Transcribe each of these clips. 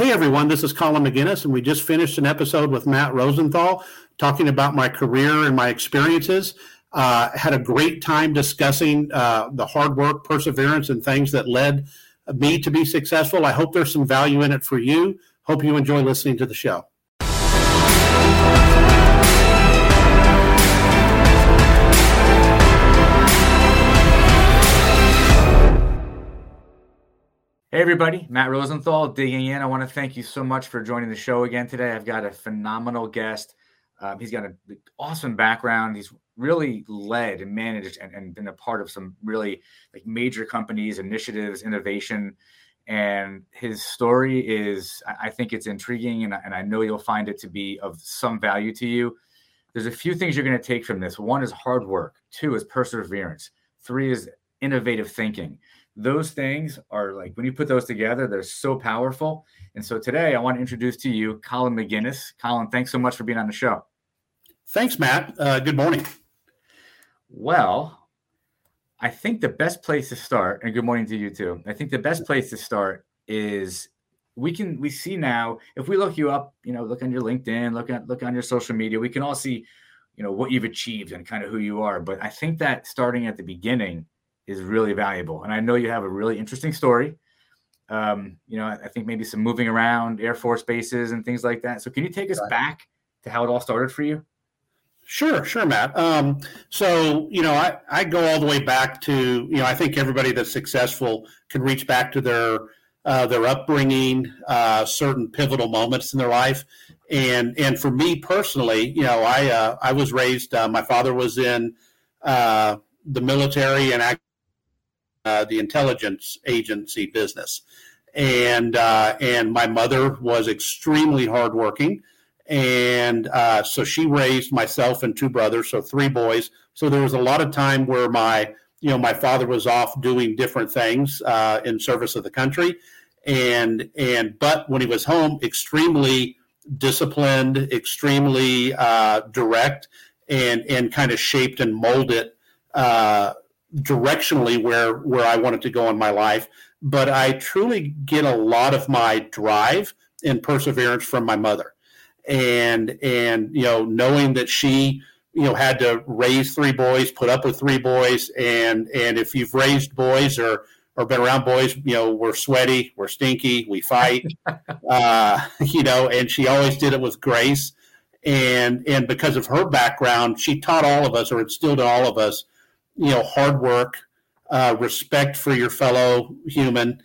Hey, everyone, this is Colin McGinnis, and we just finished an episode with Matt Rosenthal talking about my career and my experiences. Had a great time discussing the hard work, perseverance, and things that led me to be successful. I hope there's some value in it for you. Hope you enjoy listening to the show. Hey everybody, Matt Rosenthal digging in. I want to thank you so much for joining the show again today. I've got a phenomenal guest. He's got an awesome background. He's really led and managed and been a part of some really like major companies, initiatives, innovation. And his story is, I think it's intriguing, and I know you'll find it to be of some value to you. There's a few things you're going to take from this. One is hard work. Two is perseverance. Three is innovative thinking. Those things are like, when you put those together, they're so powerful. And so today I want to introduce to you Colin McGinnis. Colin, thanks so much for being on the show. Thanks, Matt. Good morning. Well, I think the best place to start, and good morning to you too. I think the best place to start is we see now, if we look you up, look on your LinkedIn, look on your social media, we can all see, what you've achieved and kind of who you are. But I think that starting at the beginning is really valuable. And I know you have a really interesting story. I think maybe some moving around Air Force bases and things like that. So can you take us back to how it all started for you? Sure, Matt. I go all the way back to, I think everybody that's successful can reach back to their upbringing, certain pivotal moments in their life. And for me personally, I was raised, my father was in the military and the intelligence agency business. And my mother was extremely hardworking. And so she raised myself and two brothers, so three boys. So there was a lot of time where my father was off doing different things in service of the country. But when he was home, extremely disciplined, extremely direct, and kind of shaped and molded directionally where I wanted to go in my life. But I truly get a lot of my drive and perseverance from my mother. And knowing that she, had to raise three boys, put up with three boys. And if you've raised boys or been around boys, we're sweaty, we're stinky, we fight, and she always did it with grace. And because of her background, she taught all of us, or instilled in all of us, hard work, respect for your fellow human,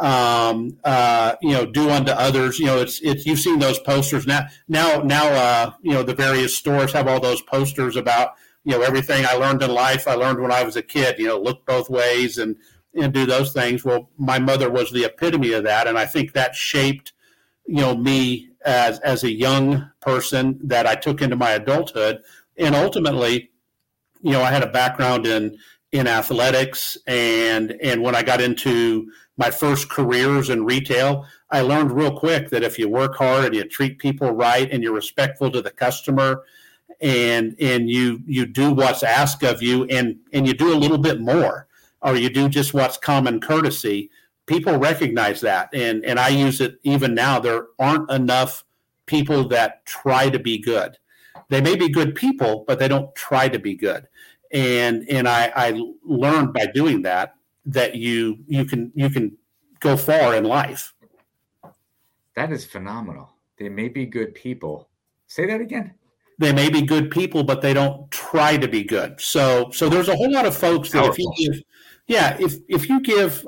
do unto others. It's you've seen those posters now, the various stores have all those posters about, everything I learned in life, I learned when I was a kid, look both ways and do those things. Well, my mother was the epitome of that. And I think that shaped, me as a young person that I took into my adulthood. And ultimately, I had a background in athletics, and when I got into my first careers in retail, I learned real quick that if you work hard and you treat people right and you're respectful to the customer, and you do what's asked of you, and you do a little bit more, or you do just what's common courtesy, people recognize that. And I use it even now. There aren't enough people that try to be good. They may be good people, but they don't try to be good. And I learned by doing that you can go far in life. That is phenomenal. They may be good people. Say that again. They may be good people, but they don't try to be good. So there's a whole lot of folks that if you give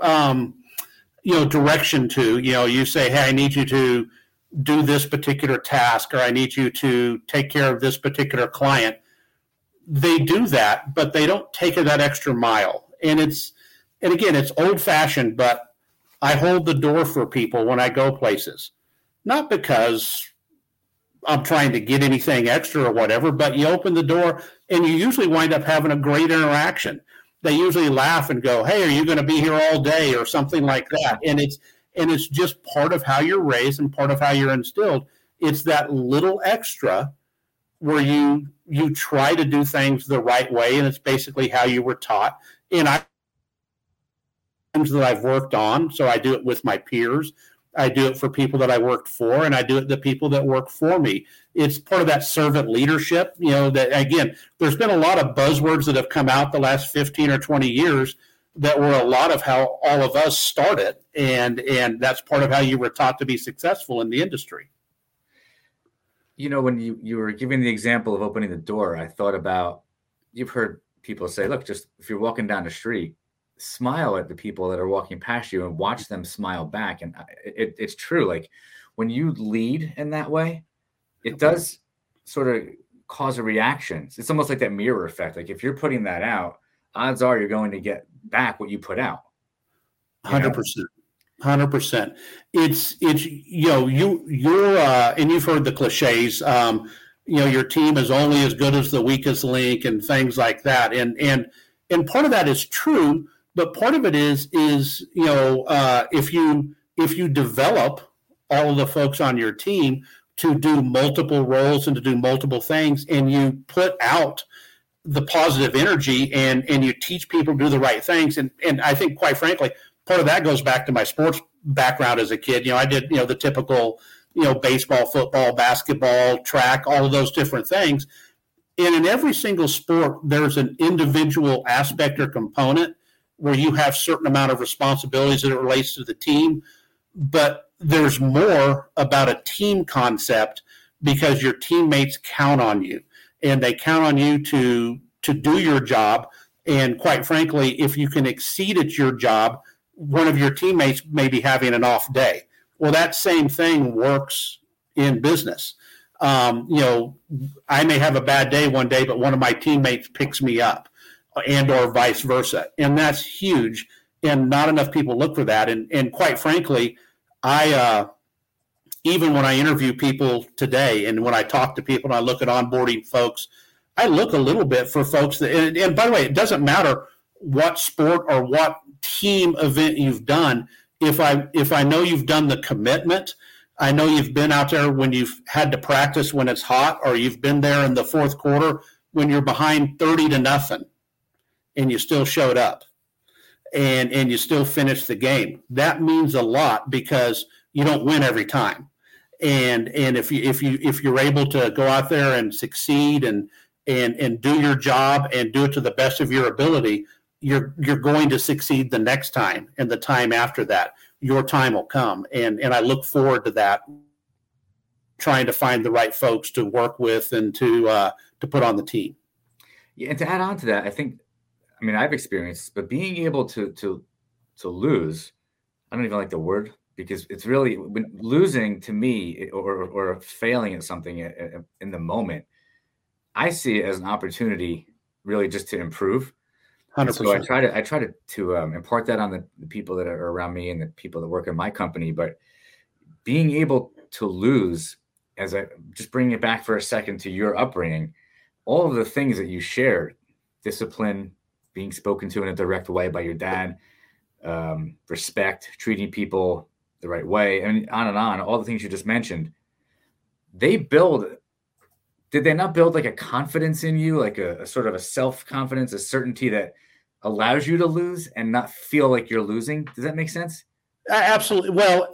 direction to, you say, hey, I need you to do this particular task, or I need you to take care of this particular client. They do that, but they don't take it that extra mile. And again, it's old fashioned, but I hold the door for people when I go places, not because I'm trying to get anything extra or whatever, but you open the door and you usually wind up having a great interaction. They usually laugh and go, hey, are you going to be here all day, or something like that. And it's just part of how you're raised and part of how you're instilled. It's that little extra where you try to do things the right way, and it's basically how you were taught. And I, things that I've worked on, so I do it with my peers. I do it for people that I worked for, and I do it to people that work for me. It's part of that servant leadership, you know, that, again, there's been a lot of buzzwords that have come out the last 15 or 20 years that were a lot of how all of us started, and that's part of how you were taught to be successful in the industry. You know, when you were giving the example of opening the door, I thought about, you've heard people say, look, just if you're walking down the street, smile at the people that are walking past you and watch them smile back. And it's true. Like when you lead in that way, it does sort of cause a reaction. It's almost like that mirror effect. Like if you're putting that out, odds are you're going to get back what you put out. 100%. 100%. It's, you know, you're, and you've heard the cliches, you know, your team is only as good as the weakest link and things like that. And part of that is true, but part of it is, you know, if you develop all of the folks on your team to do multiple roles and to do multiple things, and you put out the positive energy and you teach people to do the right things. And I think, quite frankly, part of that goes back to my sports background as a kid. You know, I did, you know, the typical, you know, baseball, football, basketball, track, all of those different things. And in every single sport, there's an individual aspect or component where you have certain amount of responsibilities that it relates to the team. But there's more about a team concept because your teammates count on you, and they count on you to do your job. And quite frankly, if you can exceed at your job, one of your teammates may be having an off day. Well, that same thing works in business. You know, I may have a bad day one day, but one of my teammates picks me up, and or vice versa. And that's huge. And not enough people look for that. And quite frankly, I even when I interview people today and when I talk to people and I look at onboarding folks, I look a little bit for folks that, and by the way, it doesn't matter what sport or what team event you've done. If I know you've done the commitment, I know you've been out there when you've had to practice when it's hot, or you've been there in the fourth quarter when you're behind 30-0 and you still showed up and you still finished the game. That means a lot because you don't win every time. And if you're able to go out there and succeed and do your job and do it to the best of your ability, you're going to succeed the next time and the time after that. Your time will come, and I look forward to that. Trying to find the right folks to work with and to put on the team. Yeah, and to add on to that, I mean I've experienced, but being able to lose, I don't even like the word because it's really losing to me or failing at something in the moment. I see it as an opportunity, really, just to improve. 100%. So I try to impart that on the people that are around me and the people that work in my company. But being able to lose, as I just bring it back for a second to your upbringing, all of the things that you shared, discipline, being spoken to in a direct way by your dad, respect, treating people the right way, and on and on, all the things you just mentioned, did they not build like a confidence in you, like a sort of a self-confidence, a certainty that allows you to lose and not feel like you're losing? Does that make sense? Absolutely. Well,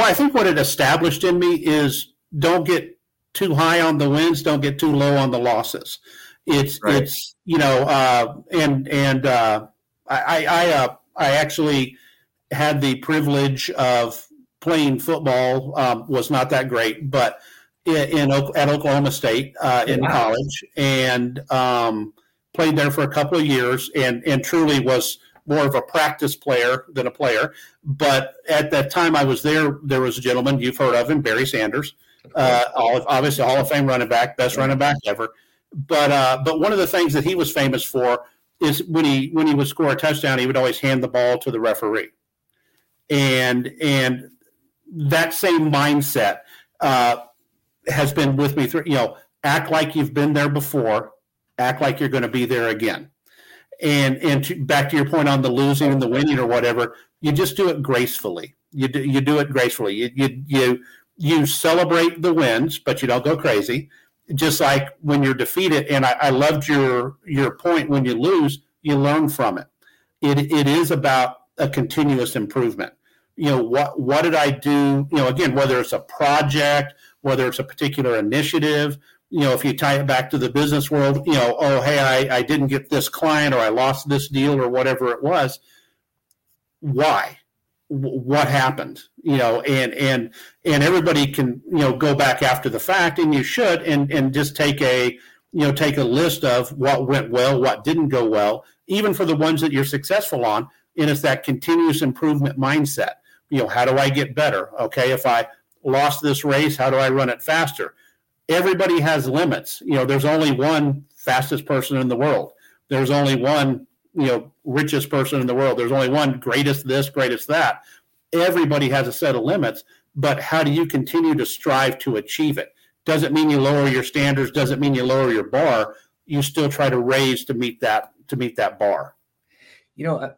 I think what it established in me is don't get too high on the wins, don't get too low on the losses. It's you know, I actually had the privilege of playing football. Was not that great, but at Oklahoma State in college, and played there for a couple of years, and truly was more of a practice player than a player. But at that time I was there, there was a gentleman you've heard of him, Barry Sanders, obviously Hall of Fame running back, best running back ever. But one of the things that he was famous for is when he would score a touchdown, he would always hand the ball to the referee, and that same mindset has been with me through, you know, act like you've been there before, act like you're going to be there again. And back to your point on the losing and the winning or whatever, you just do it gracefully. You do it gracefully. You celebrate the wins, but you don't go crazy. Just like when you're defeated. And I loved your point. When you lose, you learn from it. It is about a continuous improvement. you know, what did I do? You know, again, whether it's a project, whether it's a particular initiative, you know, if you tie it back to the business world, you know, oh, hey, I didn't get this client or I lost this deal or whatever it was. Why? What happened? You know, and everybody can, you know, go back after the fact, and you should, and just take a list of what went well, what didn't go well, even for the ones that you're successful on. And it's that continuous improvement mindset. You know, how do I get better? Okay, if I lost this race, how do I run it faster? Everybody has limits. You know, there's only one fastest person in the world. There's only one, you know, richest person in the world. There's only one greatest this, greatest that. Everybody has a set of limits, but how do you continue to strive to achieve it? Doesn't mean you lower your standards, doesn't mean you lower your bar. You still try to raise to meet that bar. You know,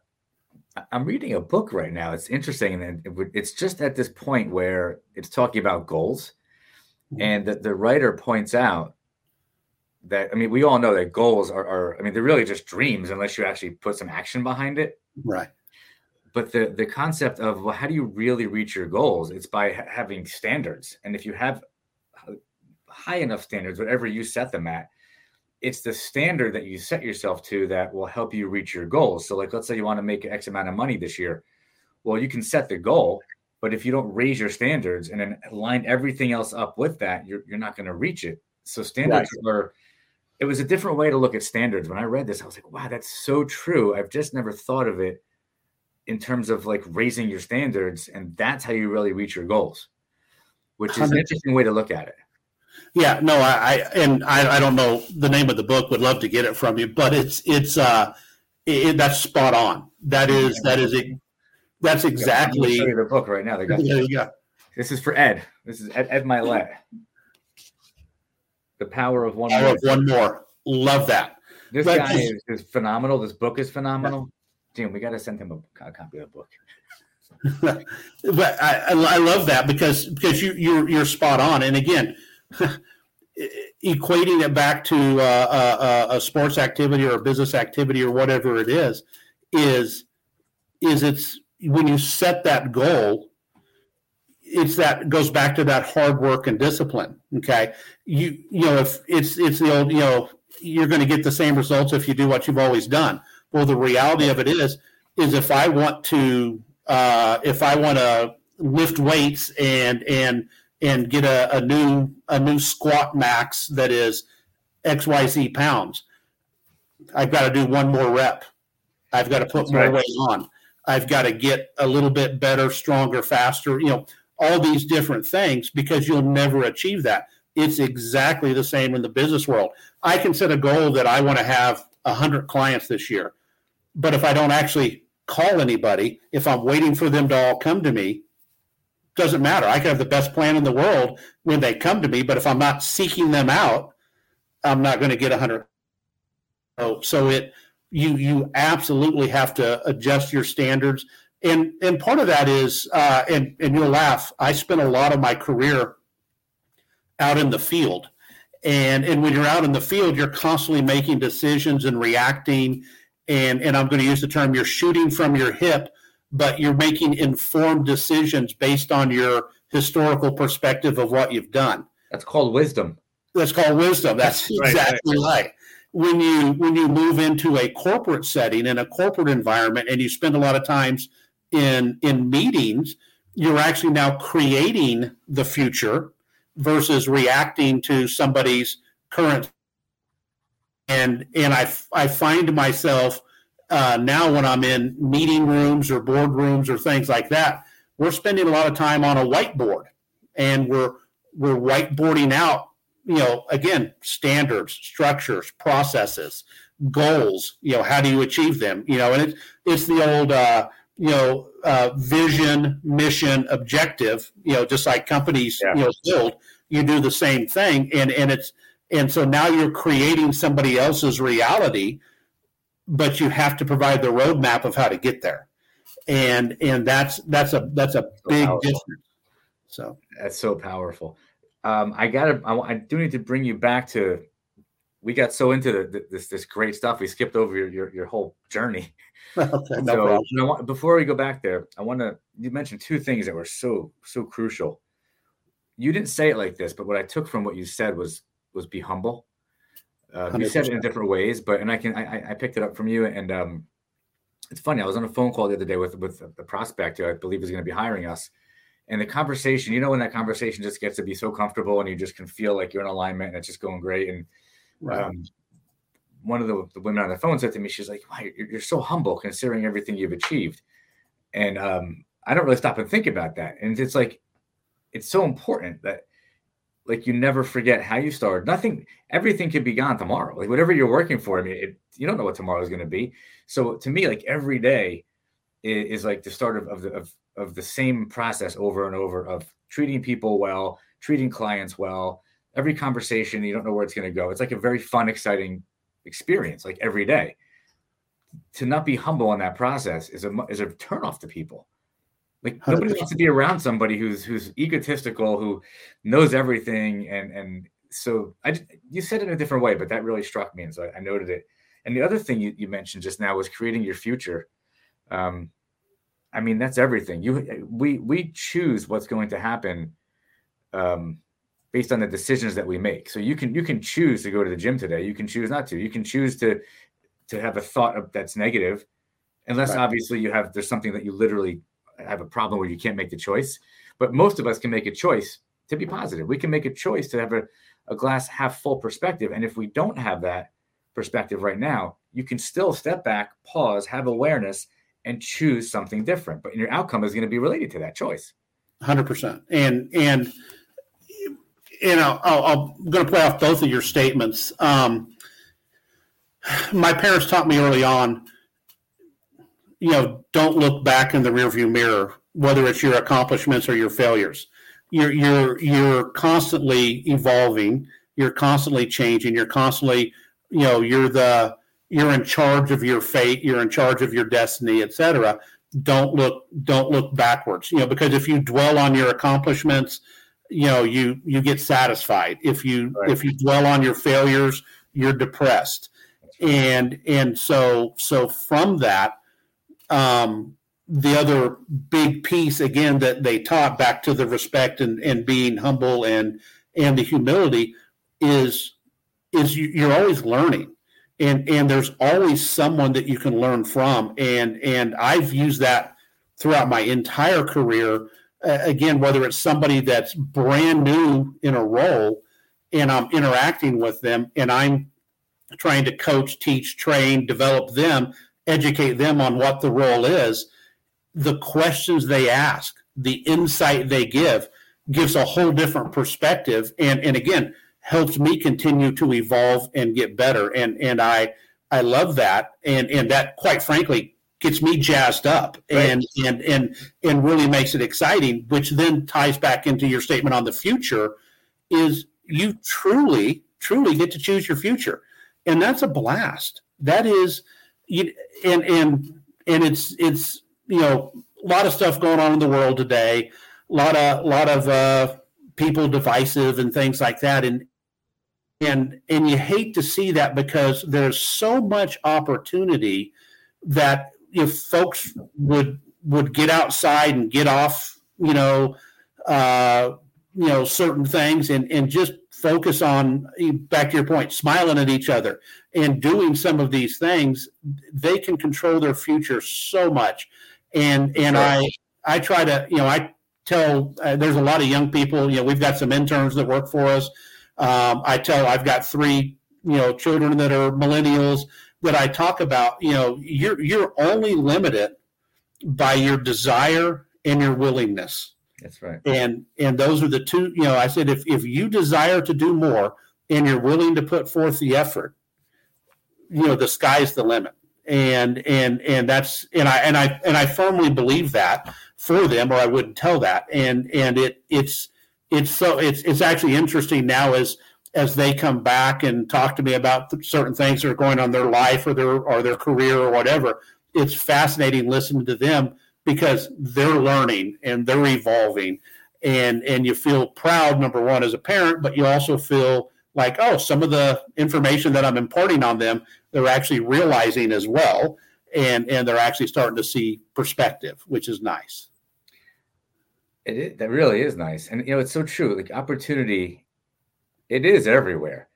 I'm reading a book right now. It's interesting. And it's just at this point where it's talking about goals. And the writer points out that, I mean, we all know that goals are, I mean, they're really just dreams unless you actually put some action behind it. Right. But the concept of, well, how do you really reach your goals? It's by having standards. And if you have high enough standards, whatever you set them at, it's the standard that you set yourself to that will help you reach your goals. So like, let's say you want to make X amount of money this year. Well, you can set the goal, but if you don't raise your standards and then line everything else up with that, you're not going to reach it. So standards are, it was a different way to look at standards. When I read this, I was like, wow, that's so true. I've just never thought of it in terms of like raising your standards. And that's how you really reach your goals, which is an interesting way to look at it. Yeah, no, I don't know the name of the book. Would love to get it from you, but it's that's spot on. That's exactly. I'm going to show you the book right now. Yeah. This is for Ed. This is Ed Milet. The Power of One More. Love that. This guy is phenomenal. This book is phenomenal. Jim, we got to send him a copy of the book. But I love that because you're spot on. And again, equating it back to a sports activity or a business activity or whatever it is it's when you set that goal, it's that goes back to that hard work and discipline. Okay, you know, if it's the old, you know, you're going to get the same results if you do what you've always done. Well, the reality of it is if I want to lift weights and get a new squat max that is XYZ pounds. I've got to do one more rep. I've got to put more weight on. I've got to get a little bit better, stronger, faster, you know, all these different things, because you'll never achieve that. It's exactly the same in the business world. I can set a goal that I want to have 100 clients this year, but if I don't actually call anybody, if I'm waiting for them to all come to me, doesn't matter. I can have the best plan in the world when they come to me, but if I'm not seeking them out, I'm not going to get 100. So you absolutely have to adjust your standards, and part of that is and you'll laugh. I spent a lot of my career out in the field, and when you're out in the field, you're constantly making decisions and reacting, and I'm going to use the term you're shooting from your hip. But you're making informed decisions based on your historical perspective of what you've done. That's called wisdom. That's exactly right. When you move into a corporate setting, in a corporate environment, and you spend a lot of times in meetings, you're actually now creating the future versus reacting to somebody's current. And I find myself. Now when I'm in meeting rooms or boardrooms or things like that, we're spending a lot of time on a whiteboard, and we're whiteboarding out, you know, again, standards, structures, processes, goals, you know, how do you achieve them? You know, and it's the old, vision, mission, objective, you know, just like companies, you know, build, you do the same thing. And so now you're creating somebody else's reality, but you have to provide the roadmap of how to get there. And that's a big difference. So that's so powerful. I do need to bring you back to we got so into this great stuff, we skipped over your whole journey. Okay, no, so before we go back there, I want to, you mentioned two things that were so crucial. You didn't say it like this, but what I took from what you said was be humble. You said it in different ways, but I picked it up from you. And it's funny, I was on a phone call the other day with the prospect who I believe is going to be hiring us. And the conversation, when that conversation just gets to be so comfortable and you just can feel like you're in alignment and it's just going great. And right. One of the women on the phone said to me, she's like, wow, you're so humble considering everything you've achieved. And I don't really stop and think about that. And it's like, it's so important that you never forget how you started. Everything could be gone tomorrow. Like whatever you're working for, you don't know what tomorrow is going to be. So to me, every day is like the start of the same process over and over of treating people well, treating clients well. Every conversation, you don't know where it's going to go. It's like a very fun, exciting experience, like every day. To not be humble in that process is a turnoff to people. Like nobody wants to be around somebody who's egotistical, who knows everything. And so you said it in a different way, but that really struck me. And so I noted it. And the other thing you mentioned just now was creating your future. That's everything. We choose what's going to happen based on the decisions that we make. So you can choose to go to the gym today. You can choose not to. You can choose to have a thought that's negative, unless right. Obviously there's something that you literally have a problem where you can't make the choice. But most of us can make a choice to be positive. We can make a choice to have a glass half full perspective. And if we don't have that perspective right now, you can still step back, pause, have awareness, and choose something different, but your outcome is going to be related to that choice. 100%. And I'm going to play off both of your statements. My parents taught me early on, don't look back in the rearview mirror, whether it's your accomplishments or your failures. You're constantly evolving. You're constantly changing. You're constantly, you're in charge of your fate. You're in charge of your destiny, etc. Don't look backwards, because if you dwell on your accomplishments, you get satisfied. If you dwell on your failures, you're depressed. And so from that, the other big piece, again, that they taught, back to the respect and being humble and the humility, is you're always learning. And there's always someone that you can learn from. And I've used that throughout my entire career. Again, whether it's somebody that's brand new in a role and I'm interacting with them and I'm trying to coach, teach, train, develop them, educate them on what the role is, the questions they ask, the insight they give, gives a whole different perspective. And again, helps me continue to evolve and get better. And I love that. And that, quite frankly, gets me jazzed up, right. and really makes it exciting, which then ties back into your statement on the future, is you truly, truly get to choose your future. And that's a blast. That is, and it's, a lot of stuff going on in the world today, a lot of people divisive and things like that. And you hate to see that, because there's so much opportunity that if folks would get outside and get off, certain things and just focus on, back to your point, smiling at each other and doing some of these things, they can control their future so much. And I try to, I tell, there's a lot of young people, we've got some interns that work for us. I've got three, children that are millennials, that I talk about, you're only limited by your desire and your willingness. That's right. And those are the two, I said, if you desire to do more and you're willing to put forth the effort, the sky's the limit. And that's, and I firmly believe that for them, or I wouldn't tell that. And it's actually interesting now as they come back and talk to me about certain things that are going on in their life or their career or whatever. It's fascinating listening to them, because they're learning and they're evolving, and you feel proud, number one, as a parent, but you also feel like, oh, some of the information that I'm imparting on them, they're actually realizing as well. And they're actually starting to see perspective, which is nice. It is, that really is nice. And, you know, it's so true. Like opportunity, it is everywhere.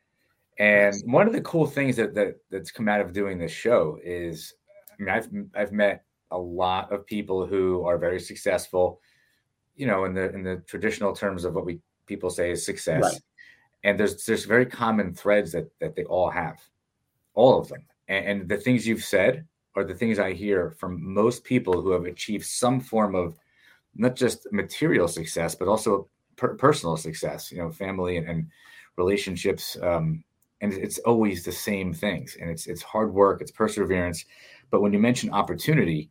And one of the cool things that's come out of doing this show is, I mean, I've met a lot of people who are very successful, you know, in the traditional terms of what people say is success. Right. And there's very common threads that they all have, all of them. And the things you've said are the things I hear from most people who have achieved some form of not just material success, but also personal success, you know, family and relationships. And it's always the same things. And it's hard work, it's perseverance. But when you mention opportunity,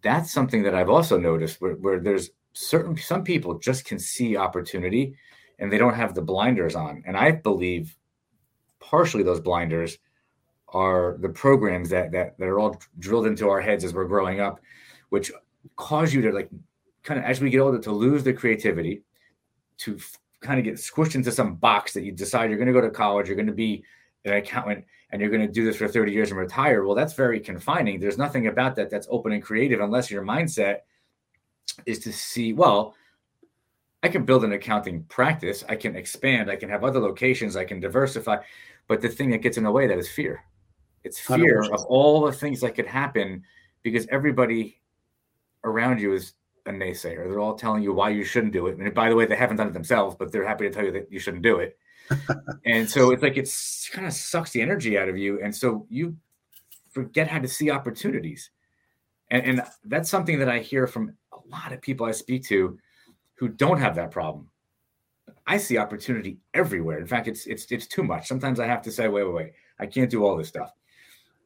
that's something that I've also noticed where there's some people just can see opportunity and they don't have the blinders on. And I believe partially those blinders are the programs that are all drilled into our heads as we're growing up, which cause you to, like, kind of as we get older, to lose the creativity, to kind of get squished into some box that you decide you're going to go to college, you're going to be an accountant, and you're going to do this for 30 years and retire. Well, that's very confining. There's nothing about that that's open and creative unless your mindset is to see, well, I can build an accounting practice, I can expand, I can have other locations, I can diversify. But the thing that gets in the way, that is fear. It's fear of all the things that could happen, because everybody around you is a naysayer. They're all telling you why you shouldn't do it. And by the way, they haven't done it themselves, but they're happy to tell you that you shouldn't do it. And so it's like, it kind of sucks the energy out of you. And so you forget how to see opportunities. And that's something that I hear from a lot of people I speak to who don't have that problem. I see opportunity everywhere. In fact, it's too much. Sometimes I have to say, wait, I can't do all this stuff.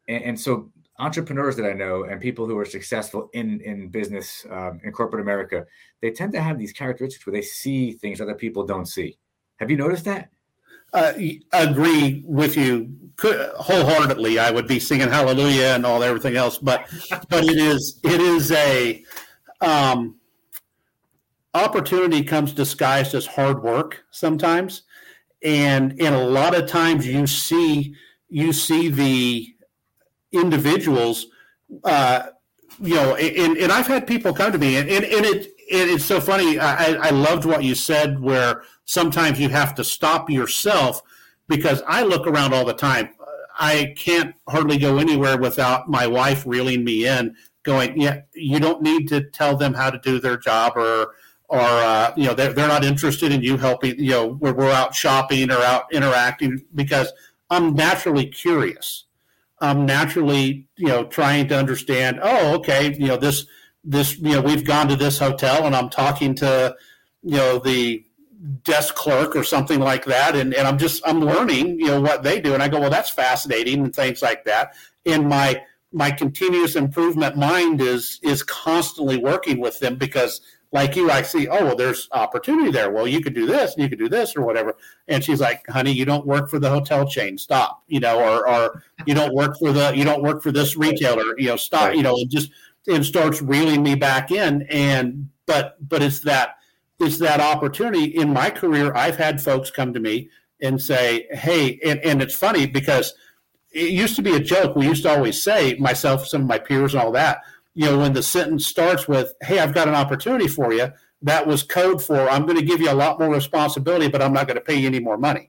And so entrepreneurs that I know and people who are successful in business, in corporate America, they tend to have these characteristics where they see things other people don't see. Have you noticed that? I agree with you wholeheartedly. I would be singing hallelujah and all everything else, but it is a opportunity comes disguised as hard work sometimes, and a lot of times you see the individuals, you know, and I've had people come to me, and it's so funny. I loved what you said, where sometimes you have to stop yourself, because I look around all the time. I can't hardly go anywhere without my wife reeling me in, going, "Yeah, you don't need to tell them how to do their job, or you know, they're not interested in you helping, you know, where we're out shopping or out interacting," because I'm naturally curious. I'm naturally, you know, trying to understand, oh, okay, you know, this, you know, we've gone to this hotel and I'm talking to, you know, the desk clerk or something like that. And I'm learning, you know, what they do. And I go, well, that's fascinating, and things like that. And my continuous improvement mind is constantly working with them, because like you, I see, oh, well, there's opportunity there. Well, you could do this, and you could do this, or whatever. And she's like, "Honey, you don't work for the hotel chain. Stop, you know, or you don't work for this retailer. You know, stop, right. You know," and starts reeling me back in. And but it's that opportunity. In my career, I've had folks come to me and say, "Hey," and it's funny, because it used to be a joke. We used to always say, myself, some of my peers, and all that, you know, when the sentence starts with, "Hey, I've got an opportunity for you," that was code for, "I'm going to give you a lot more responsibility, but I'm not going to pay you any more money."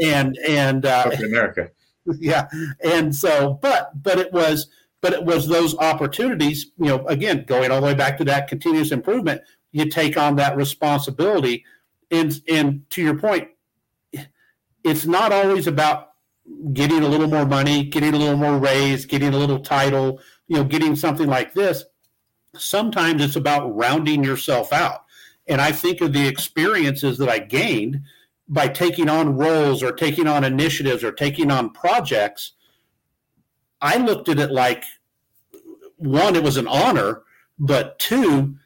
and North America. Yeah. And so, but it was those opportunities, you know, again, going all the way back to that continuous improvement, you take on that responsibility. And to your point, it's not always about getting a little more money, getting a little more raise, getting a little title, you know, getting something like this. Sometimes it's about rounding yourself out. And I think of the experiences that I gained by taking on roles or taking on initiatives or taking on projects. I looked at it like, one, it was an honor, but two,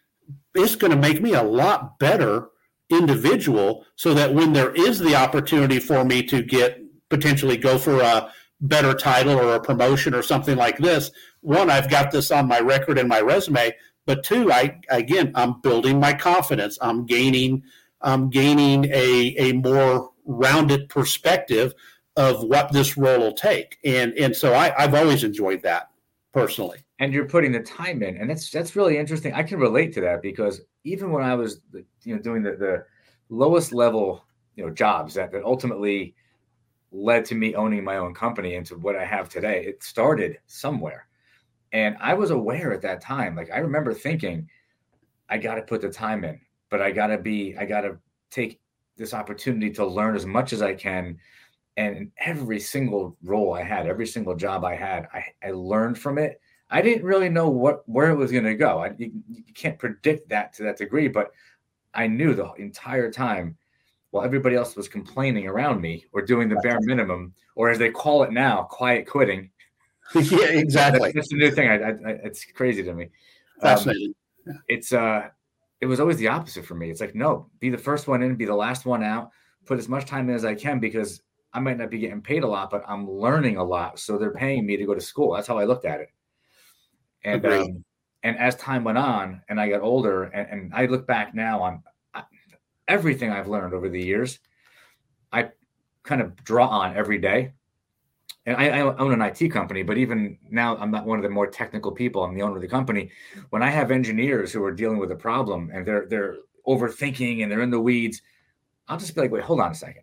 it's going to make me a lot better individual, so that when there is the opportunity for me to get potentially go for a better title or a promotion or something like this, one, I've got this on my record and my resume, but two, I'm building my confidence. I'm gaining a more rounded perspective of what this role will take. And so I've always enjoyed that personally. And you're putting the time in, and that's really interesting. I can relate to that because even when I was, doing the lowest level, jobs that ultimately led to me owning my own company into what I have today, it started somewhere. And I was aware at that time, I remember thinking, I got to put the time in, but I got to take this opportunity to learn as much as I can. And in every single role I had, every single job I had, I learned from it. I didn't really know where it was going to go. You can't predict that to that degree, but I knew the entire time while everybody else was complaining around me or doing the bare minimum, or as they call it now, quiet quitting. Yeah, exactly. That's a new thing. It's crazy to me. Fascinating. It was always the opposite for me. It's no, be the first one in, be the last one out, put as much time in as I can because I might not be getting paid a lot, but I'm learning a lot. So they're paying me to go to school. That's how I looked at it. And and as time went on and I got older and I look back now on everything I've learned over the years, I kind of draw on every day. And I own an IT company, but even now I'm not one of the more technical people. I'm the owner of the company. When I have engineers who are dealing with a problem and they're overthinking and they're in the weeds, I'll just be like, wait, hold on a second.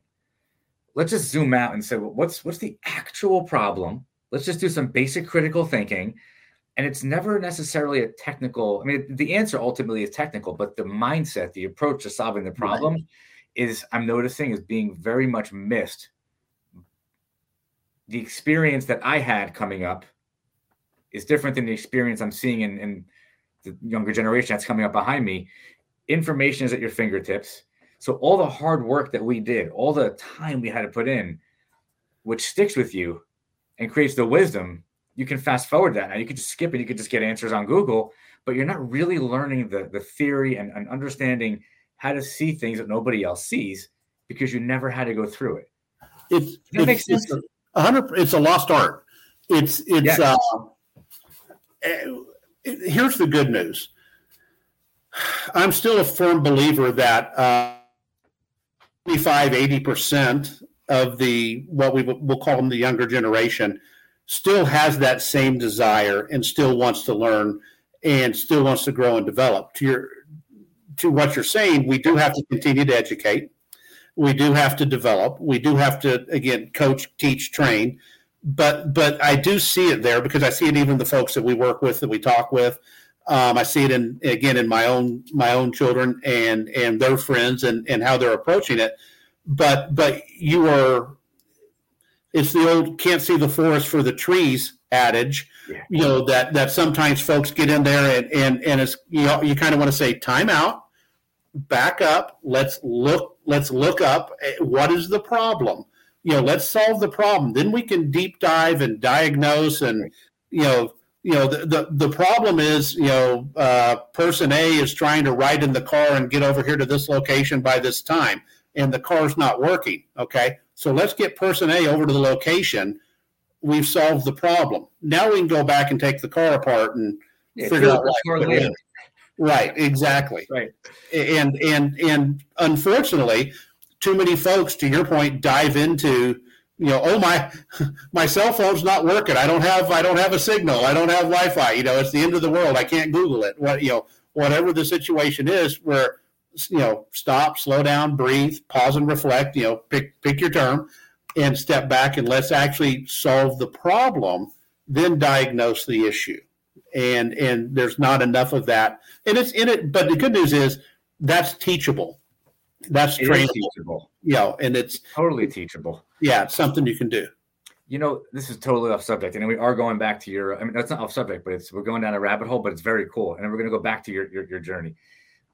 Let's just zoom out and say, well, what's the actual problem? Let's just do some basic critical thinking. And it's never necessarily a technical. I mean, the answer ultimately is technical, but the mindset, the approach to solving the problem is, I'm noticing, is being very much missed. The experience that I had coming up is different than the experience I'm seeing in the younger generation that's coming up behind me. Information is at your fingertips. So all the hard work that we did, all the time we had to put in, which sticks with you and creates the wisdom, you can fast forward that. Now you could just skip it. You could just get answers on Google, but you're not really learning the theory and understanding how to see things that nobody else sees because you never had to go through it. Does that make sense? It's a lost art. Yes. Here's the good news. I'm still a firm believer that 80% of what we'll call them the younger generation still has that same desire and still wants to learn and still wants to grow and develop. To what you're saying, we do have to continue to educate. We do have to develop. We do have to, again, coach, teach, train. But I do see it there because I see it even the folks that we work with, that we talk with. I see it in my own children and their friends and how they're approaching it. But you are, it's the old can't see the forest for the trees adage, that sometimes folks get in there and it's, you kind of want to say, time out, back up. Let's look up. What is the problem? Let's solve the problem. Then we can deep dive and diagnose and, the problem is, person A is trying to ride in the car and get over here to this location by this time, and the car's not working. Okay, so let's get person A over to the location. We've solved the problem. Now we can go back and take the car apart and figure out what it is. Right, exactly. Right, and unfortunately, too many folks, to your point, dive into. Oh my cell phone's not working. I don't have a signal. I don't have Wi-Fi. It's the end of the world. I can't Google it. Whatever the situation is, where stop, slow down, breathe, pause and reflect. Pick your term, and step back and let's actually solve the problem, then diagnose the issue. And there's not enough of that. And it's in it. But the good news is that's teachable. That's trainable. And it's totally teachable. Yeah, it's something you can do. This is totally off subject, and we are going back to your. I mean, that's not off subject, but we're going down a rabbit hole. But it's very cool, and then we're going to go back to your journey.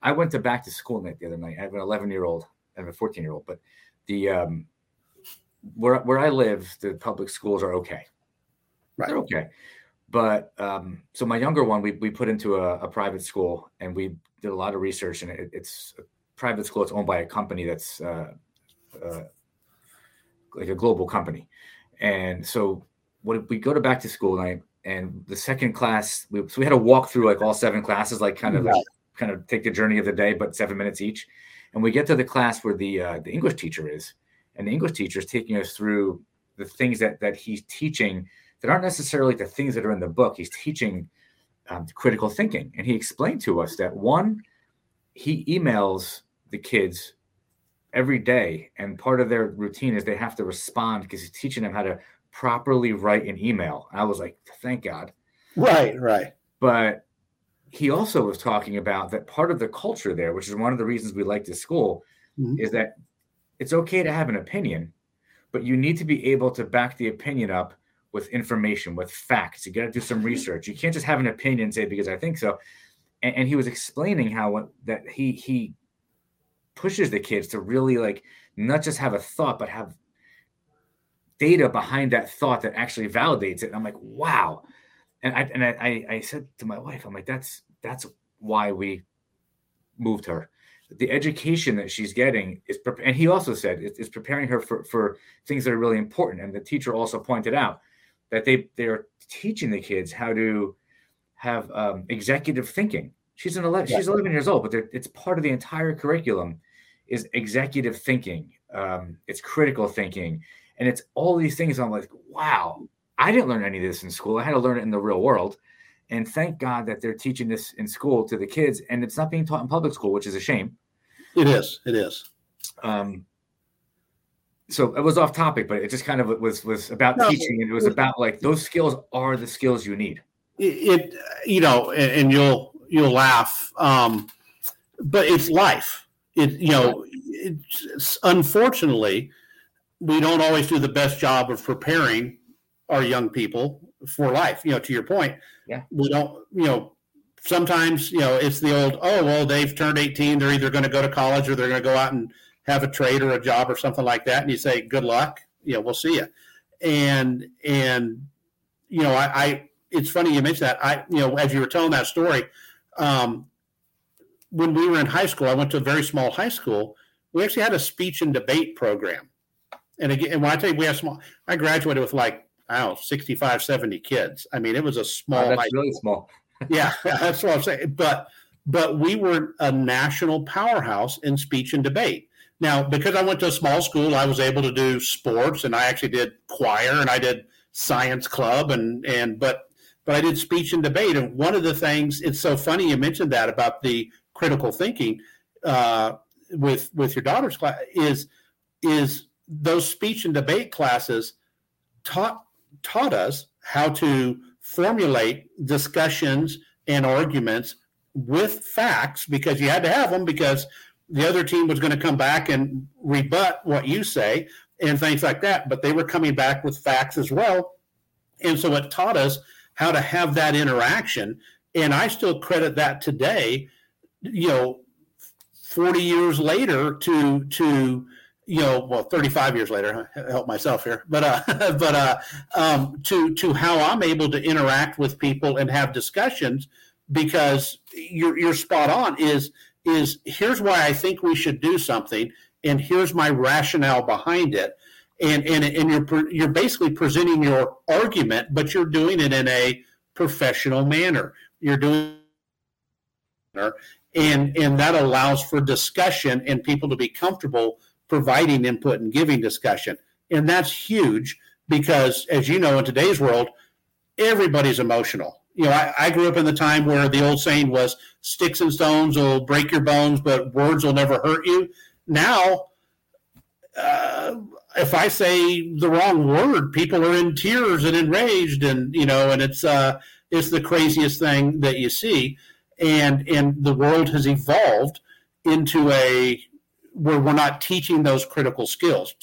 I went back to school night the other night. I have an 11-year-old and a 14-year-old, but the where I live, the public schools are okay. Right. They're okay, but so my younger one, we put into a private school, and we did a lot of research, and it's a private school. It's owned by a company that's. Like a global company. And so when we go back to school night and the second class, we had to walk through all 7 classes, kind of take the journey of the day, but 7 minutes each. And we get to the class where the English teacher is. an English teacher is taking us through the things that he's teaching that aren't necessarily the things that are in the book. He's teaching critical thinking. And he explained to us that, one, he emails the kids every day. And part of their routine is they have to respond because he's teaching them how to properly write an email. And I was like, thank God. Right, right. But he also was talking about that part of the culture there, which is one of the reasons we like this school, mm-hmm. is that it's okay to have an opinion, but you need to be able to back the opinion up with information, with facts. You got to do some research. You can't just have an opinion and say, because I think so. And he was explaining how that he pushes the kids to really like not just have a thought, but have data behind that thought that actually validates it. And I'm like, wow. And I said to my wife, I'm like, that's why we moved her. The education that she's getting is, and he also said, it's preparing her for things that are really important. And the teacher also pointed out that they're teaching the kids how to have executive thinking. She's 11 years old, but it's part of the entire curriculum is executive thinking. It's critical thinking. And it's all these things. I'm like, wow. I didn't learn any of this in school. I had to learn it in the real world. And thank God that they're teaching this in school to the kids. And it's not being taught in public school, which is a shame. It is. So it was off topic, but it just kind of was about teaching. And it was about like those skills are the skills you need. And you'll laugh. But it's life. Unfortunately, we don't always do the best job of preparing our young people for life, to your point. Yeah. We don't, sometimes, it's the old, they've turned 18. They're either going to go to college or they're going to go out and have a trade or a job or something like that. And you say, good luck. We'll see you. And it's funny you mentioned that. As you were telling that story, when we were in high school, I went to a very small high school. We actually had a speech and debate program. And again, and when I tell you we have small, I graduated with 65, 70 kids. I mean, it was a small. Oh, that's really small. Yeah, that's what I'm saying. But we were a national powerhouse in speech and debate. Now, because I went to a small school, I was able to do sports, and I actually did choir, and I did science club, but I did speech and debate. And one of the things, it's so funny you mentioned that about the critical thinking with your daughter's class is those speech and debate classes taught us how to formulate discussions and arguments with facts, because you had to have them because the other team was going to come back and rebut what you say and things like that. But they were coming back with facts as well. And so it taught us how to have that interaction. And I still credit that today, 40 years later 35 years later, I help myself here, but to how I'm able to interact with people and have discussions, because you're spot on is here's why I think we should do something. And here's my rationale behind it. And you're basically presenting your argument, but you're doing it in a professional manner. And that allows for discussion and people to be comfortable providing input and giving discussion. And that's huge because, as you know, in today's world, everybody's emotional. I grew up in the time where the old saying was, sticks and stones will break your bones, but words will never hurt you. Now, if I say the wrong word, people are in tears and enraged, and it's the craziest thing that you see. And the world has evolved into where we're not teaching those critical skills.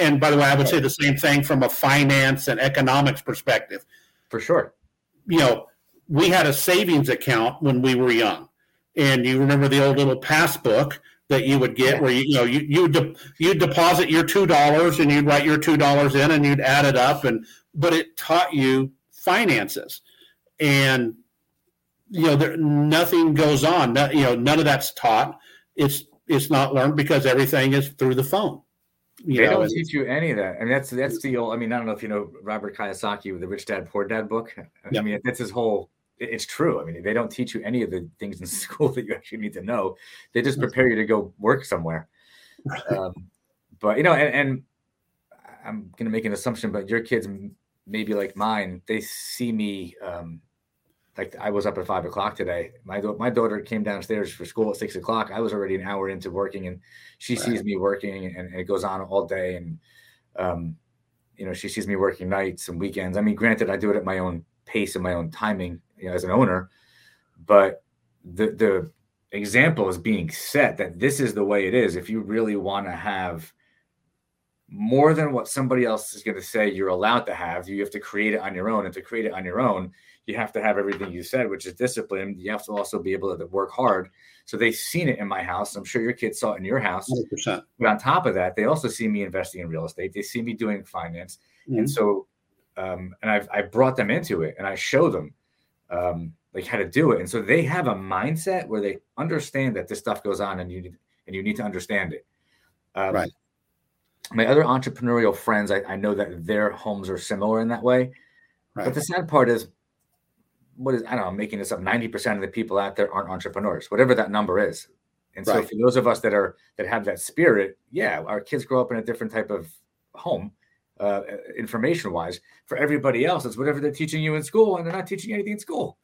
And by the way, I would say the same thing from a finance and economics perspective. For sure. We had a savings account when we were young. And you remember the old little passbook that you would get where you'd deposit your $2 and you'd write your $2 in and you'd add it up. But it taught you finances. And, nothing goes on. None of that's taught. It's not learned because everything is through the phone. They don't teach you any of that. And that's the old, I don't know if you know Robert Kiyosaki with the Rich Dad, Poor Dad book. Yeah. That's his whole, it's true. They don't teach you any of the things in school that you actually need to know. They just prepare you to go work somewhere. But, you know, and I'm going to make an assumption, but your kids, maybe like mine, they see me, like I was up at 5 o'clock today. My daughter came downstairs for school at 6 o'clock. I was already an hour into working, and she right. sees me working, and it goes on all day. And, you know, she sees me working nights and weekends. I mean, granted, I do it at my own pace and my own timing, you know, as an owner, but the example is being set that this is the way it is. If you really want to have more than what somebody else is going to say you're allowed to have, you have to create it on your own. And to create it on your own, you have to have everything you said, which is discipline. You have to also be able to work hard. So they've seen it in my house. I'm sure your kids saw it in your house. 100%. But on top of that, they also see me investing in real estate. They see me doing finance. Mm-hmm. And so, and I brought them into it, and I show them like how to do it. And so they have a mindset where they understand that this stuff goes on, and you need to understand it. Right. My other entrepreneurial friends, I know that their homes are similar in that way. Right. But the sad part is, I'm making this up, 90% of the people out there aren't entrepreneurs, whatever that number is. And right. so for those of us that have that spirit, yeah, our kids grow up in a different type of home, information wise. For everybody else, it's whatever they're teaching you in school, and they're not teaching you anything in school.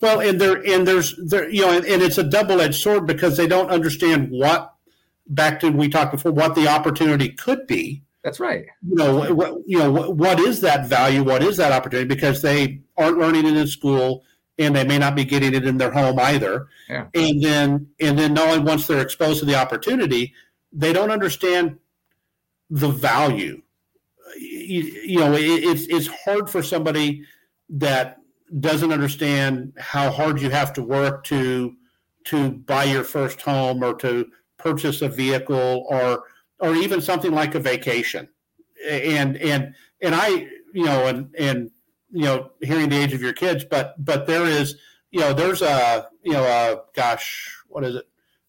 Well, and it's a double-edged sword, because they don't understand we talked before, what the opportunity could be. That's right. You know, what is that value? What is that opportunity? Because they aren't learning it in school, and they may not be getting it in their home either. Yeah. And then not only once they're exposed to the opportunity, they don't understand the value. It's hard for somebody that doesn't understand how hard you have to work to buy your first home, or to purchase a vehicle, or even something like a vacation. And I, you know, and, you know, hearing the age of your kids, but there is, you know, there's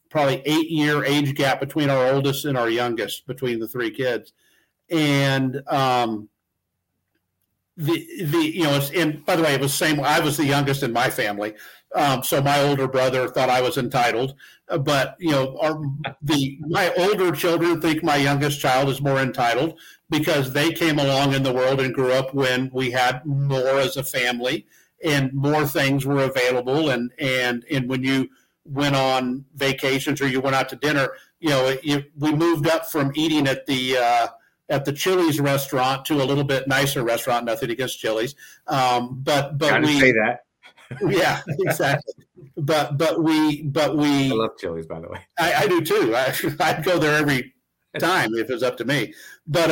probably 8-year age gap between our oldest and our youngest, between the three kids. And, and by the way, it was I was the youngest in my family. So my older brother thought I was entitled, but you know, my older children think my youngest child is more entitled, because they came along in the world and grew up when we had more as a family, and more things were available. And when you went on vacations, or you went out to dinner, you know, we moved up from eating at the Chili's restaurant to a little bit nicer restaurant. Nothing against Chili's, but gotta say that. Yeah, exactly. But we. I love Chili's, by the way. I do too. I'd go there every time if it was up to me. But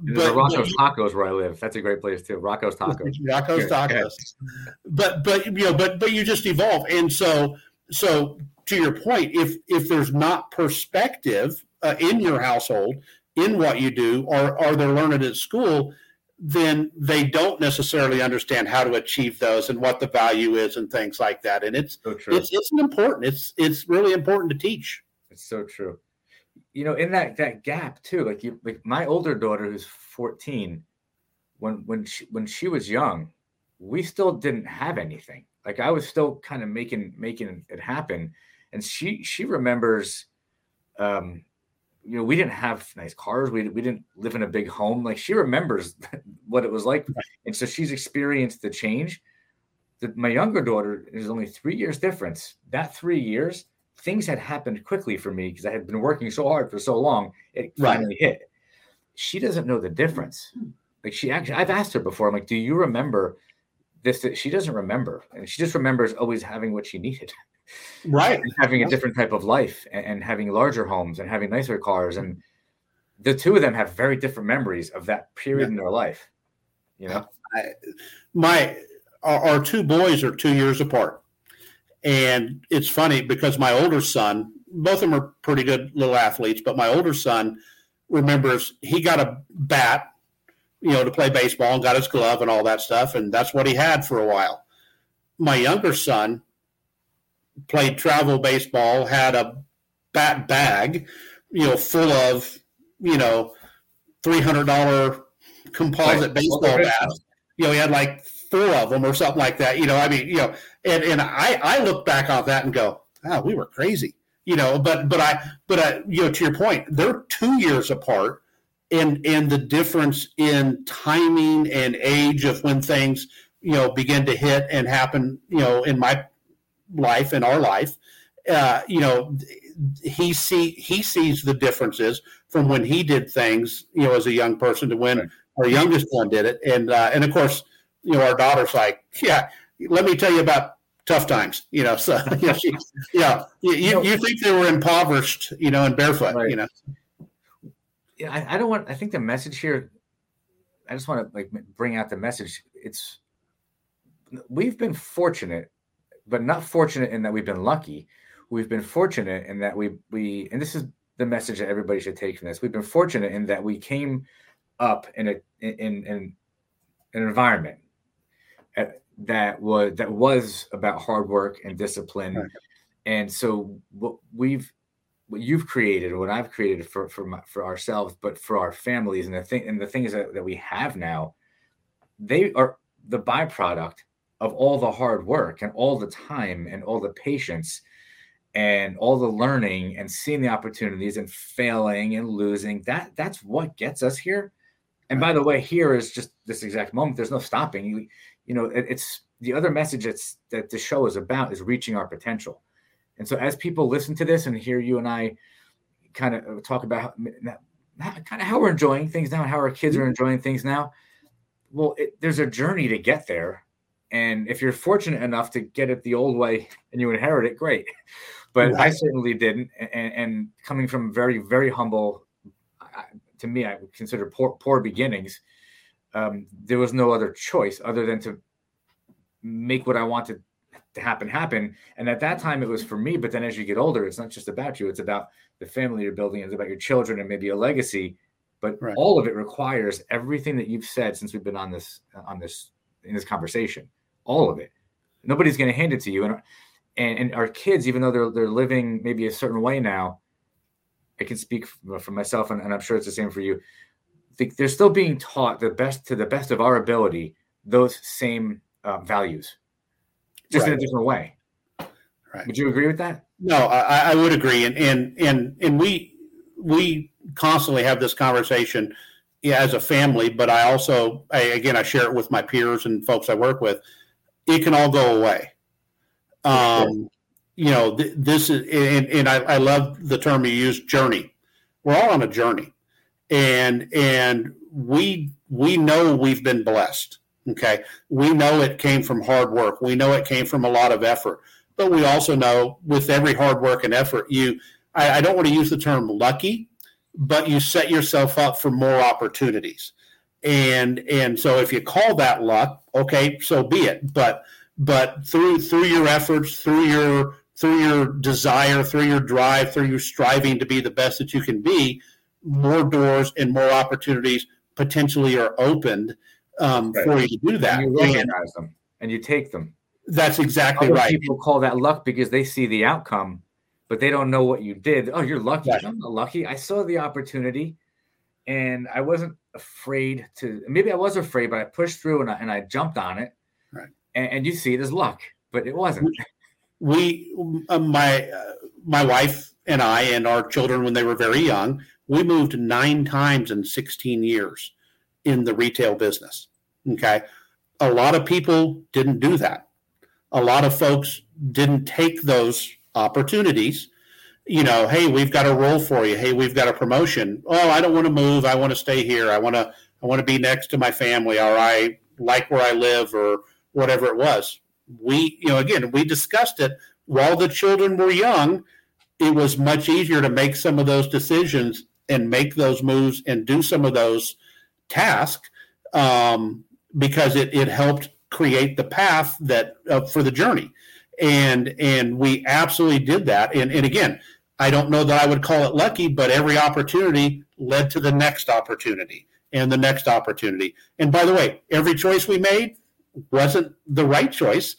Rocco's Tacos, where I live, that's a great place too. Rocco's Tacos. But you just evolve, and so to your point, if there's not perspective in your household, in what you do, or they're learning at school, then they don't necessarily understand how to achieve those and what the value is and things like that. And it's so true. It's important. It's really important to teach. It's so true. You know, in that gap too, like my older daughter, who's 14, when she was young, we still didn't have anything. Like I was still kind of making it happen. And she remembers, you know, we didn't have nice cars. We didn't live in a big home. Like she remembers what it was like. And so she's experienced the change. My younger daughter is only 3 years difference. That 3 years, things had happened quickly for me because I had been working so hard for so long. It finally hit. She doesn't know the difference. Like she actually, I've asked her before, I'm like, do you remember this? She doesn't remember. And she just remembers always having what she needed. Right. And having a different type of life, and having larger homes, and having nicer cars. And the two of them have very different memories of that period in their life. You know, our two boys are 2 years apart. And it's funny because my older son, both of them are pretty good little athletes, but my older son remembers he got a bat, you know, to play baseball, and got his glove and all that stuff. And that's what he had for a while. My younger son played travel baseball, had a bat bag, you know, full of, you know, $300 composite baseball bats. You know, he had like four of them or something like that. You know, I mean, you know, and I look back on that and go, wow, we were crazy. you know, but I, you know, to your point, they're 2 years apart, and the difference in timing and age of when things, you know, begin to hit and happen, you know, in my life, in our life, you know, he sees the differences from when he did things, you know, as a young person to when our youngest one did it. And of course, you know, our daughter's like, yeah, let me tell you about tough times, you know, so, you know, you think they were impoverished, you know, and barefoot, right. You know. Yeah. I think the message here, I just want to like bring out the message. We've been fortunate, but not fortunate in that we've been lucky. We've been fortunate in that we, and this is the message that everybody should take from this. We've been fortunate in that we came up in an environment that was about hard work and discipline. Right. And so what I've created for ourselves, but for our families and the things that we have now, they are the byproduct of all the hard work and all the time and all the patience and all the learning and seeing the opportunities and failing and losing. That's what gets us here. And by the way, here is just this exact moment. There's no stopping. You know, it's the other message that the show is about is reaching our potential. And so as people listen to this and hear you and I kind of talk about how we're enjoying things now and how our kids are enjoying things now, well, there's a journey to get there. And if you're fortunate enough to get it the old way and you inherit it, great. But right. I certainly didn't. And coming from very, very humble, to me, I would consider poor beginnings. There was no other choice other than to make what I wanted to happen. And at that time, it was for me. But then as you get older, it's not just about you. It's about the family you're building. It's about your children and maybe a legacy. But right. All of it requires everything that you've said since we've been in this conversation. All of it. Nobody's going to hand it to you. And our kids, even though they're living maybe a certain way now, I can speak for myself, and I'm sure it's the same for you. They're still being taught to the best of our ability those same values, just right. in a different way. Right. Would you agree with that? No, I would agree, and we constantly have this conversation as a family. But I also, I share it with my peers and folks I work with. It can all go away. Sure. You know, this is, and I love the term you use, journey. We're all on a journey, and we know we've been blessed. Okay, we know it came from hard work. We know it came from a lot of effort. But we also know with every hard work and effort, I don't want to use the term lucky, but you set yourself up for more opportunities. And so if you call that luck, okay, so be it. But through your efforts, through your desire, through your drive, through your striving to be the best that you can be, more doors and more opportunities potentially are opened right. for you to do that. And you recognize them and you take them. That's exactly right. People call that luck because they see the outcome, but they don't know what you did. Oh, you're lucky. Right. I'm not lucky. I saw the opportunity and I wasn't afraid to, maybe I was afraid, but I pushed through and I jumped on it. Right. And you see it as luck, but it wasn't. My wife and I and our children, when they were very young, we moved 9 times in 16 years in the retail business. Okay. A lot of people didn't do that. A lot of folks didn't take those opportunities. You know, hey, we've got a role for you. Hey, we've got a promotion. Oh, I don't want to move. I want to stay here. I want to be next to my family, or I like where I live, or whatever it was. We, you know, again, we discussed it while the children were young. It was much easier to make some of those decisions and make those moves and do some of those tasks because it helped create the path that for the journey. And we absolutely did that. And again, I don't know that I would call it lucky, but every opportunity led to the next opportunity and the next opportunity. And by the way, every choice we made wasn't the right choice.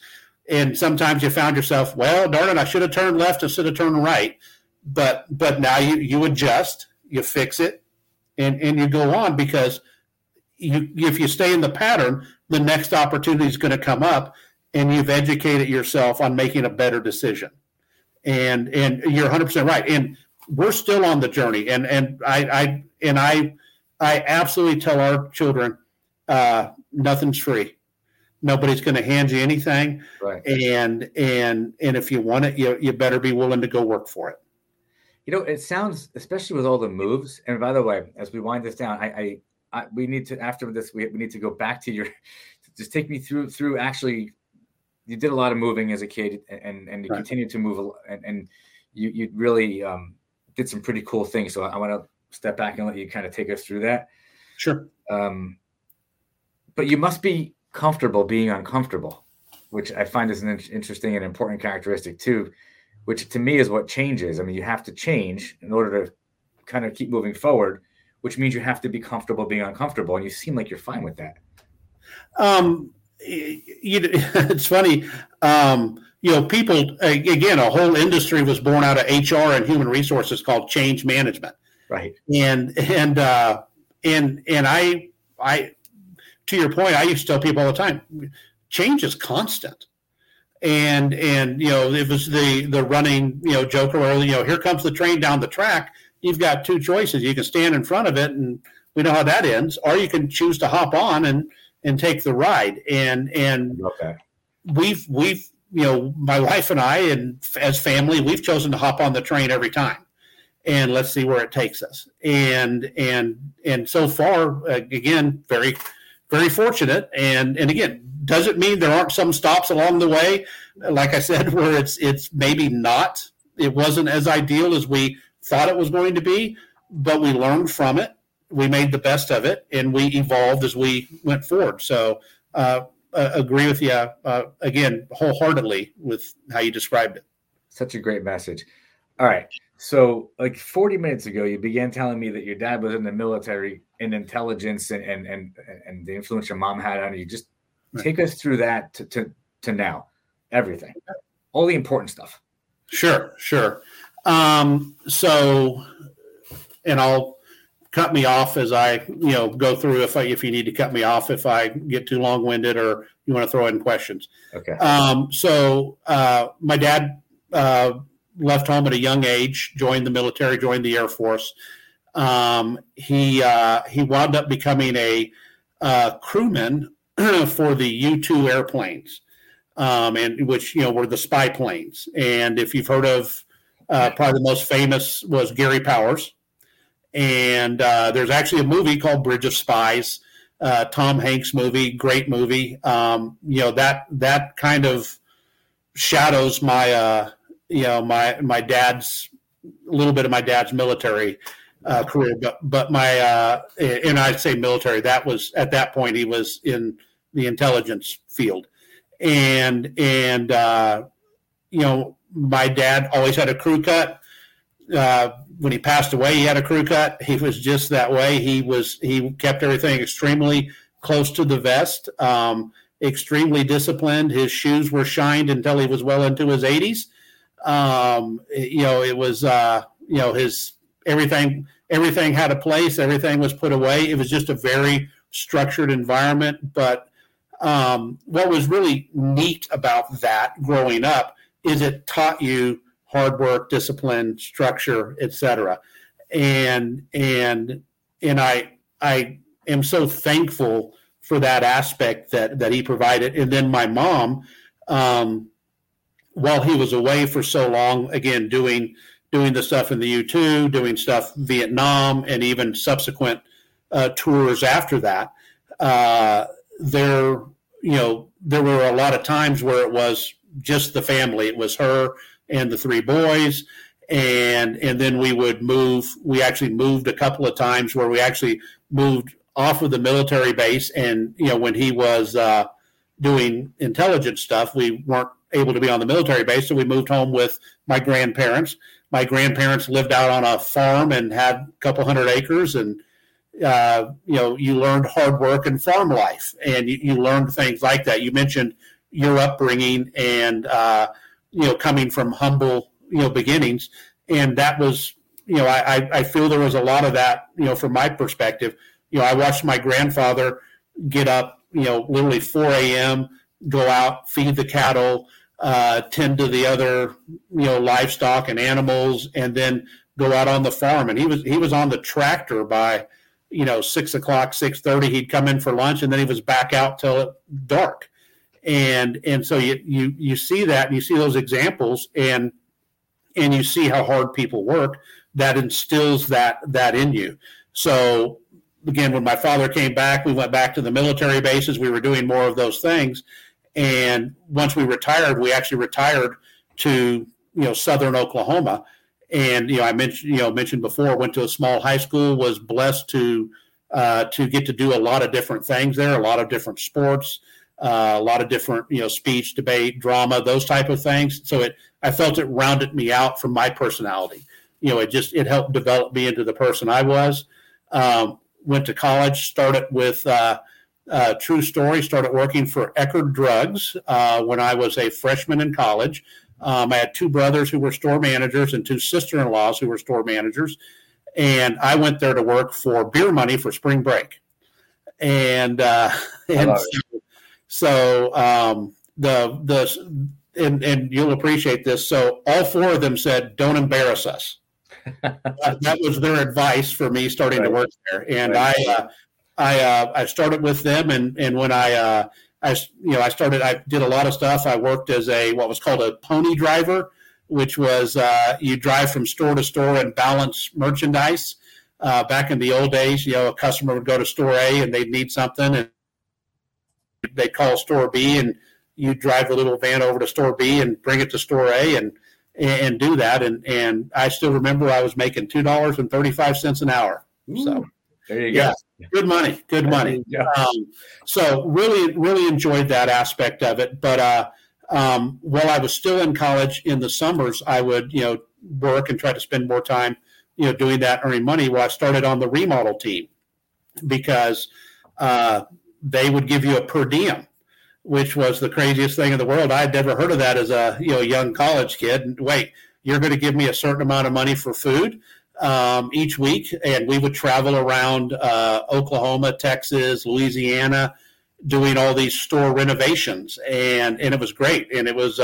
And sometimes you found yourself, well, darn it, I should have turned left instead of turned right. But now you adjust, you fix it, and you go on, because if you stay in the pattern, the next opportunity is going to come up, and you've educated yourself on making a better decision. And you're 100% right. And we're still on the journey. And I absolutely tell our children, nothing's free. Nobody's going to hand you anything. Right. And if you want it, you better be willing to go work for it. You know, it sounds, especially with all the moves. And by the way, as we wind this down, we need to, after this, we need to go back to your, just take me through actually, you did a lot of moving as a kid and you continued to move and you really did some pretty cool things. So I want to step back and let you kind of take us through that. Sure. But you must be comfortable being uncomfortable, which I find is an interesting and important characteristic too, which to me is what changes. I mean, you have to change in order to kind of keep moving forward, which means you have to be comfortable being uncomfortable. And you seem like you're fine with that. It's funny. People, again, a whole industry was born out of HR and human resources called change management. Right. And I, to your point, I used to tell people all the time, change is constant. And it was the running, joke or, here comes the train down the track. You've got two choices. You can stand in front of it, and we know how that ends, or you can choose to hop on and take the ride. And okay. We've my wife and I, and as family, we've chosen to hop on the train every time. And let's see where it takes us. And so far, again, very, very fortunate. And again, doesn't mean there aren't some stops along the way. Like I said, where it's maybe not, it wasn't as ideal as we thought it was going to be, but we learned from it. We made the best of it, and we evolved as we went forward. So, agree with you again wholeheartedly with how you described it. Such a great message. All right. So like 40 minutes ago, you began telling me that your dad was in the military and intelligence and the influence your mom had on you. Just take us through that to now, everything, all the important stuff. Sure. So, and I'll cut me off as I, go through if you need to cut me off, if I get too long winded or you want to throw in questions. Okay. So, my dad, left home at a young age, joined the military, joined the Air Force. He wound up becoming a crewman for the U-2 airplanes, and which were the spy planes. And if you've heard of, probably the most famous was Gary Powers. And there's actually a movie called Bridge of Spies, Tom Hanks movie, great movie. That kind of shadows my. My dad's, a little bit of my dad's military career, but my and I'd say military. That was at that point he was in the intelligence field, and my dad always had a crew cut. When he passed away, he had a crew cut. He was just that way. He kept everything extremely close to the vest, extremely disciplined. His shoes were shined until he was well into his 80s. It was, his everything had a place, everything was put away. It was just a very structured environment. But, what was really neat about that growing up is it taught you hard work, discipline, structure, etc. And I am so thankful for that aspect that he provided. And then my mom, while he was away for so long, again, doing the stuff in the U-2, doing stuff Vietnam, and even subsequent tours after that, there were a lot of times where it was just the family. It was her and the three boys, and then we would move. We actually moved a couple of times where we actually moved off of the military base, and when he was doing intelligence stuff, we weren't able to be on the military base, so we moved home with my grandparents. My grandparents lived out on a farm and had a couple hundred acres, and you learned hard work and farm life, and you learned things like that. You mentioned your upbringing and coming from humble beginnings, and that was I feel there was a lot of that from my perspective. I watched my grandfather get up literally 4 a.m. go out, feed the cattle, tend to the other, livestock and animals, and then go out on the farm. And he was on the tractor by, 6 o'clock, 6:30. He'd come in for lunch, and then he was back out till dark. And so you see that, and you see those examples, and you see how hard people work. That instills that in you. So again, when my father came back, we went back to the military bases. We were doing more of those things. And once we retired, we actually retired to, southern Oklahoma. And, I mentioned, before, went to a small high school, was blessed to get to do a lot of different things there, a lot of different sports, a lot of different, speech, debate, drama, those type of things. So I felt it rounded me out from my personality. It helped develop me into the person I was. Went to college, started with true story, started working for Eckerd Drugs when I was a freshman in college. I had two brothers who were store managers and two sister-in-laws who were store managers. And I went there to work for beer money for spring break. And you'll appreciate this. So all four of them said, "Don't embarrass us." That was their advice for me starting to work there. And I started with them. And when I did a lot of stuff. I worked as what was called a pony driver, which was, you drive from store to store and balance merchandise. Back in the old days, a customer would go to store A and they'd need something, and they'd call store B, and you drive the little van over to store B and bring it to store A and do that. And I still remember I was making $2.35 an hour. So there you go. Good money. Yeah. So really, really enjoyed that aspect of it. But while I was still in college in the summers, I would, work and try to spend more time, doing that, earning money. Well, I started on the remodel team because they would give you a per diem, which was the craziest thing in the world. I'd never heard of that as a young college kid. And wait, you're going to give me a certain amount of money for food each week, and we would travel around Oklahoma, Texas, Louisiana, doing all these store renovations, and it was great, and it was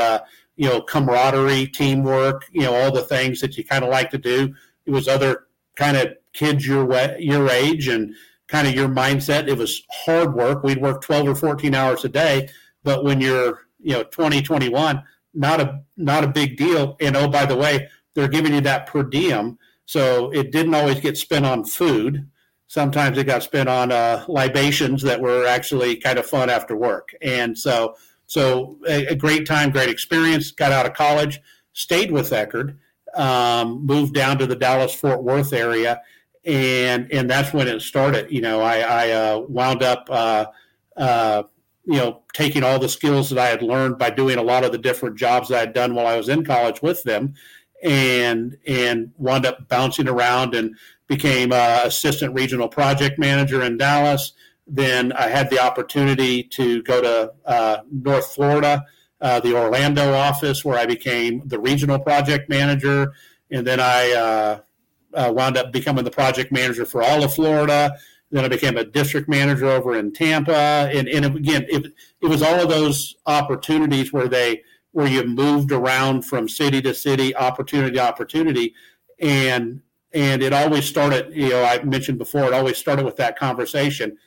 camaraderie, teamwork, all the things that you kind of like to do. It was other kind of kids your age and kind of your mindset. It was hard work. We'd work 12 or 14 hours a day, but when you're 20, 21, not a big deal. And oh, by the way, they're giving you that per diem, so it didn't always get spent on food. Sometimes it got spent on libations that were actually kind of fun after work. And so a great time, great experience. Got out of college, stayed with Eckerd, moved down to the Dallas-Fort Worth area. And that's when it started. I wound up, taking all the skills that I had learned by doing a lot of the different jobs that I had done while I was in college with them, and wound up bouncing around and became assistant regional project manager in Dallas. Then I had the opportunity to go to North Florida, the Orlando office, where I became the regional project manager. And then I wound up becoming the project manager for all of Florida. Then I became a district manager over in Tampa. And again, it was all of those opportunities where you moved around from city to city, opportunity to opportunity. And it always started, I mentioned before, it always started with that conversation.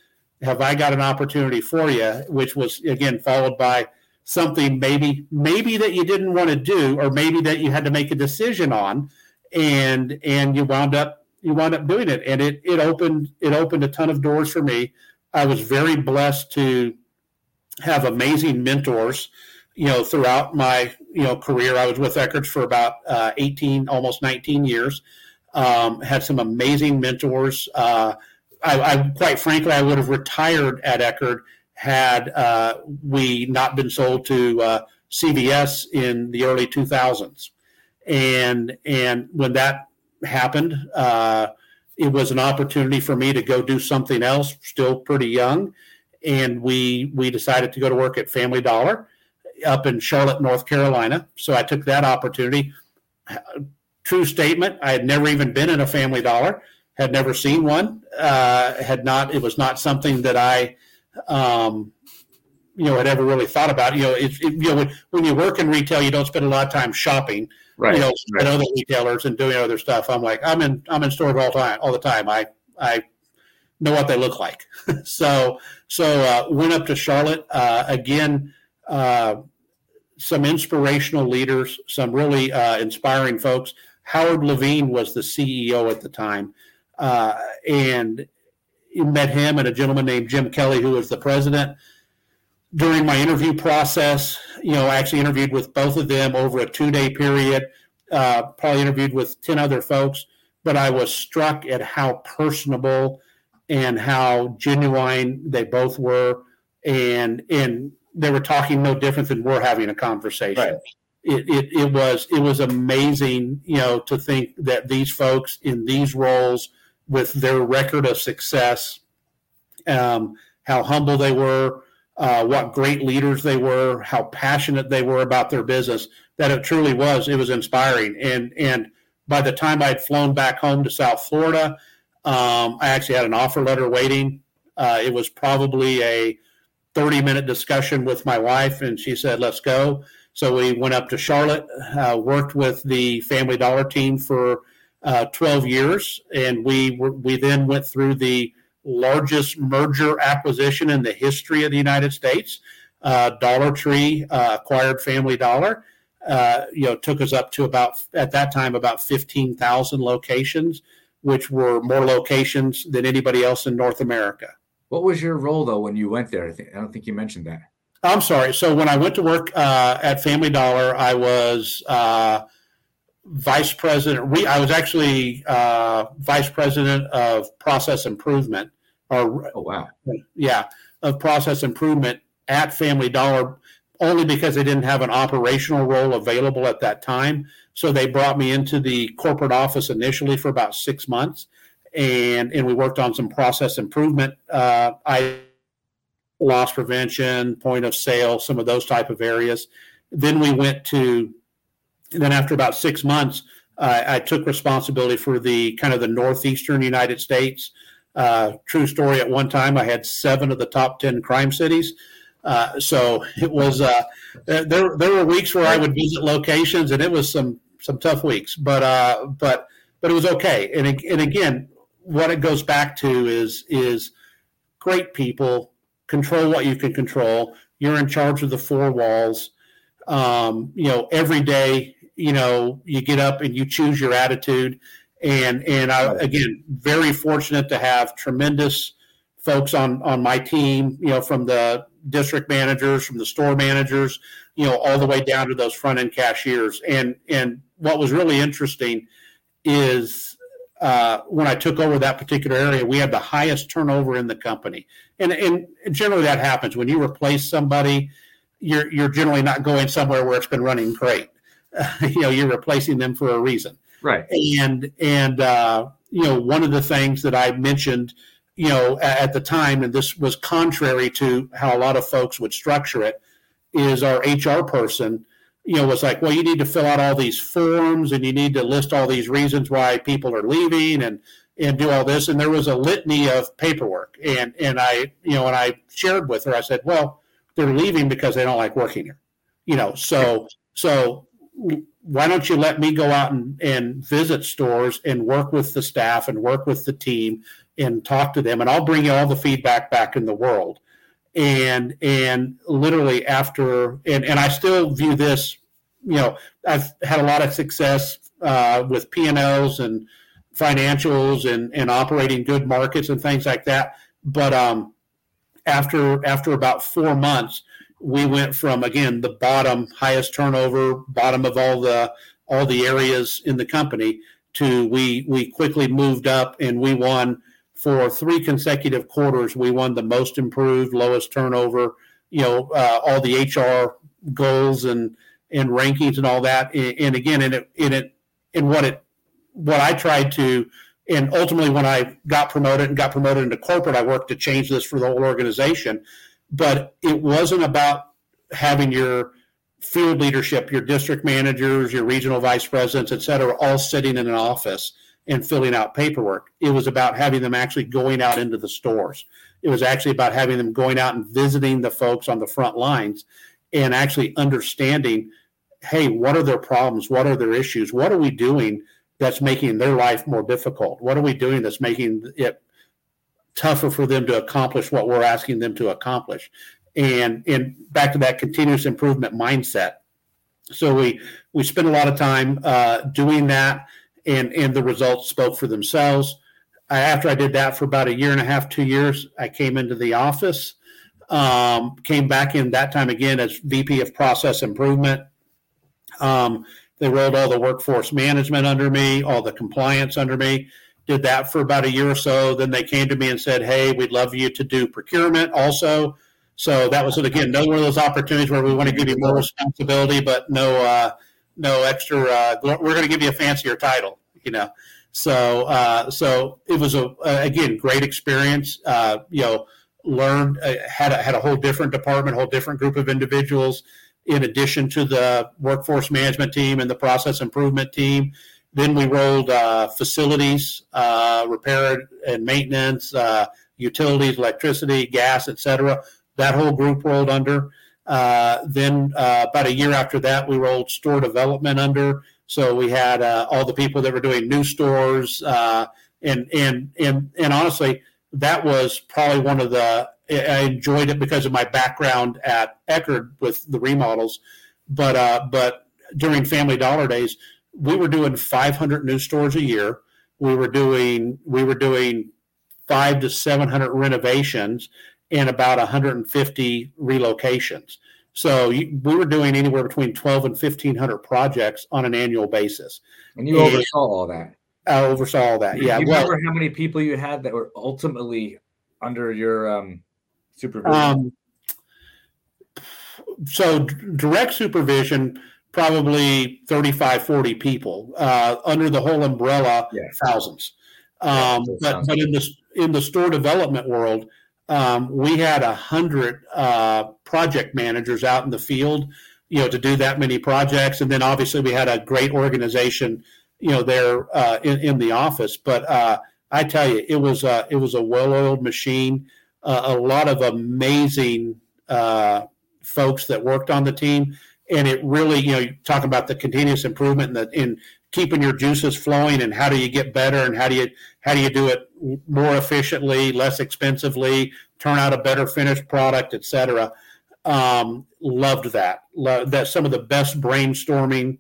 Have I got an opportunity for you? Which was, again, followed by something maybe that you didn't want to do, or maybe that you had to make a decision on. And you wound up doing it, and it opened a ton of doors for me. I was very blessed to have amazing mentors, throughout my career. I was with Eckerd for about 18, almost 19 years. Had some amazing mentors. I quite frankly, I would have retired at Eckerd had we not been sold to CVS in the early 2000s. And when that happened, it was an opportunity for me to go do something else, still pretty young. And we decided to go to work at Family Dollar up in Charlotte, North Carolina. So I took that opportunity. True statement, I had never even been in a Family Dollar, had never seen one, it was not something that I had ever really thought about. When you work in retail, you don't spend a lot of time shopping, right? At other retailers and doing other stuff. I'm in stores all the time. I know what they look like. So went up to Charlotte again. Some inspirational leaders, some really inspiring folks. Howard Levine was the CEO at the time, and met him and a gentleman named Jim Kelly, who was the president. During my interview process, I actually interviewed with both of them over a 2-day period, probably interviewed with 10 other folks, but I was struck at how personable and how genuine they both were. And they were talking no different than we're having a conversation. Right. It was amazing, to think that these folks in these roles with their record of success, how humble they were, what great leaders they were, how passionate they were about their business, that it was inspiring. And by the time I'd flown back home to South Florida, I actually had an offer letter waiting. It was probably a 30-minute discussion with my wife, and she said, let's go. So we went up to Charlotte, worked with the Family Dollar team for 12 years, and we then went through the largest merger acquisition in the history of the United States. Dollar Tree acquired Family Dollar. Took us up to about 15,000 locations, which were more locations than anybody else in North America. What was your role, though, when you went there? I don't think you mentioned that. I'm sorry. So when I went to work at Family Dollar, I was vice president. I was actually vice president of process improvement. Oh, wow. Yeah, of process improvement at Family Dollar, only because they didn't have an operational role available at that time. So they brought me into the corporate office initially for about 6 months, and we worked on some process improvement loss prevention, point of sale, some of those type of areas. Then after about 6 months, I took responsibility for the northeastern United States. True story. At one time, I had 7 of the top 10 crime cities. So it was there were weeks where I would visit locations, and it was some tough weeks, but it was okay. And again, what it goes back to is great people. Control what you can control. You're in charge of the 4 walls. Every day, you get up and you choose your attitude. And I, again, very fortunate to have tremendous folks on my team, from the district managers, from the store managers, all the way down to those front end cashiers. And what was really interesting is, when I took over that particular area, we had the highest turnover in the company. And generally that happens when you replace somebody, you're generally not going somewhere where it's been running great. You're replacing them for a reason. Right. And one of the things that I mentioned, at the time, and this was contrary to how a lot of folks would structure it, is our HR person, was like, well, you need to fill out all these forms and you need to list all these reasons why people are leaving and do all this. And there was a litany of paperwork. And I, and I shared with her, I said, well, they're leaving because they don't like working here, so why don't you let me go out and visit stores and work with the staff and work with the team and talk to them. And I'll bring you all the feedback back in the world. And literally after, and I still view this, I've had a lot of success with P&Ls and financials and operating good markets and things like that. But after about 4 months, we went from, again, the bottom, highest turnover, bottom of all the areas in the company to we quickly moved up and we won. For 3 consecutive quarters, we won the most improved, lowest turnover, all the HR goals and rankings and all that. And again, what I tried to, and ultimately when I got promoted into corporate, I worked to change this for the whole organization. But it wasn't about having your field leadership, your district managers, your regional vice presidents, et cetera, all sitting in an office. and filling out paperwork. It was about having them actually going out into the stores. It was actually about having them going out and visiting the folks on the front lines and actually understanding, hey, what are their problems? What are their issues? What are we doing that's making their life more difficult? What are we doing that's making it tougher for them to accomplish what we're asking them to accomplish? And back to that continuous improvement mindset. So we spent a lot of time doing that, and the results spoke for themselves. After I did that for about a year and a half, 2 years, I came into the office, came back in that time again as VP of Process Improvement. They rolled all the workforce management under me, all the compliance under me, did that for about a year or so. Then they came to me and said, hey, we'd love you to do procurement also. So that was, again, another one of those opportunities where we want to give you more responsibility, but no extra. We're going to give you a fancier title, you know. So it was again, great experience. Learned, had a whole different department, whole different group of individuals, in addition to the workforce management team and the process improvement team. Then we rolled facilities, repair and maintenance, utilities, electricity, gas, etc. That whole group rolled under. Then about a year after that, we rolled store development under. So we had all the people that were doing new stores, and honestly, that was probably one of the. I enjoyed it because of my background at Eckerd with the remodels, but during Family Dollar days, we were doing 500 new stores a year. We were doing 500 to 700 renovations and about 150 relocations. So we were doing anywhere between 1,200 and 1,500 projects on an annual basis. And you oversaw all that. I oversaw all that. Yeah. Do you remember how many people you had that were ultimately under your supervision? Direct supervision, probably 35, 40 people. Under the whole umbrella, thousands. But in the store development world, we had 100 project managers out in the field, to do that many projects. And then obviously we had a great organization, there in the office. But I tell you, it was a well-oiled machine. A lot of amazing folks that worked on the team, and it really, you talk about the continuous improvement and in keeping your juices flowing, and how do you get better, and how do you do it more efficiently, less expensively, turn out a better finished product, etc. Loved that. That's some of the best brainstorming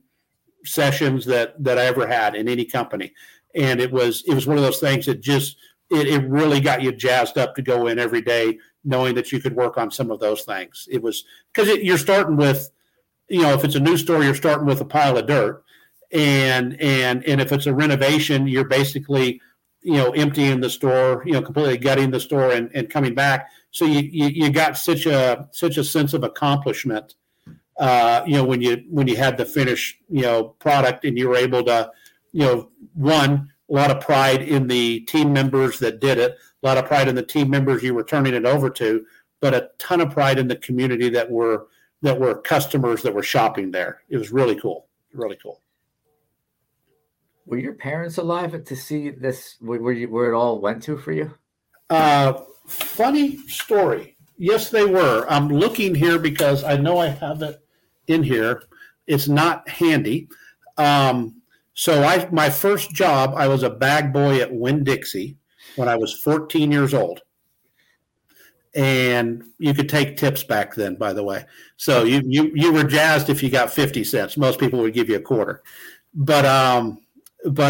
sessions that I ever had in any company, and it was one of those things that just it really got you jazzed up to go in every day, knowing that you could work on some of those things. It was because you're starting with, if it's a new store, you're starting with a pile of dirt. And if it's a renovation, you're basically, emptying the store, completely gutting the store and coming back. So you got such a sense of accomplishment, when you had the finished, product, and you were able to, a lot of pride in the team members that did it, a lot of pride in the team members you were turning it over to, but a ton of pride in the community that were customers that were shopping there. It was really cool. Really cool. Were your parents alive to see this, where it all went to for you? Funny story. Yes, they were. I'm looking here because I know I have it in here. It's not handy. So my first job, I was a bag boy at Winn-Dixie when I was 14 years old. And you could take tips back then, by the way. So you were jazzed if you got 50 cents. Most people would give you a quarter. But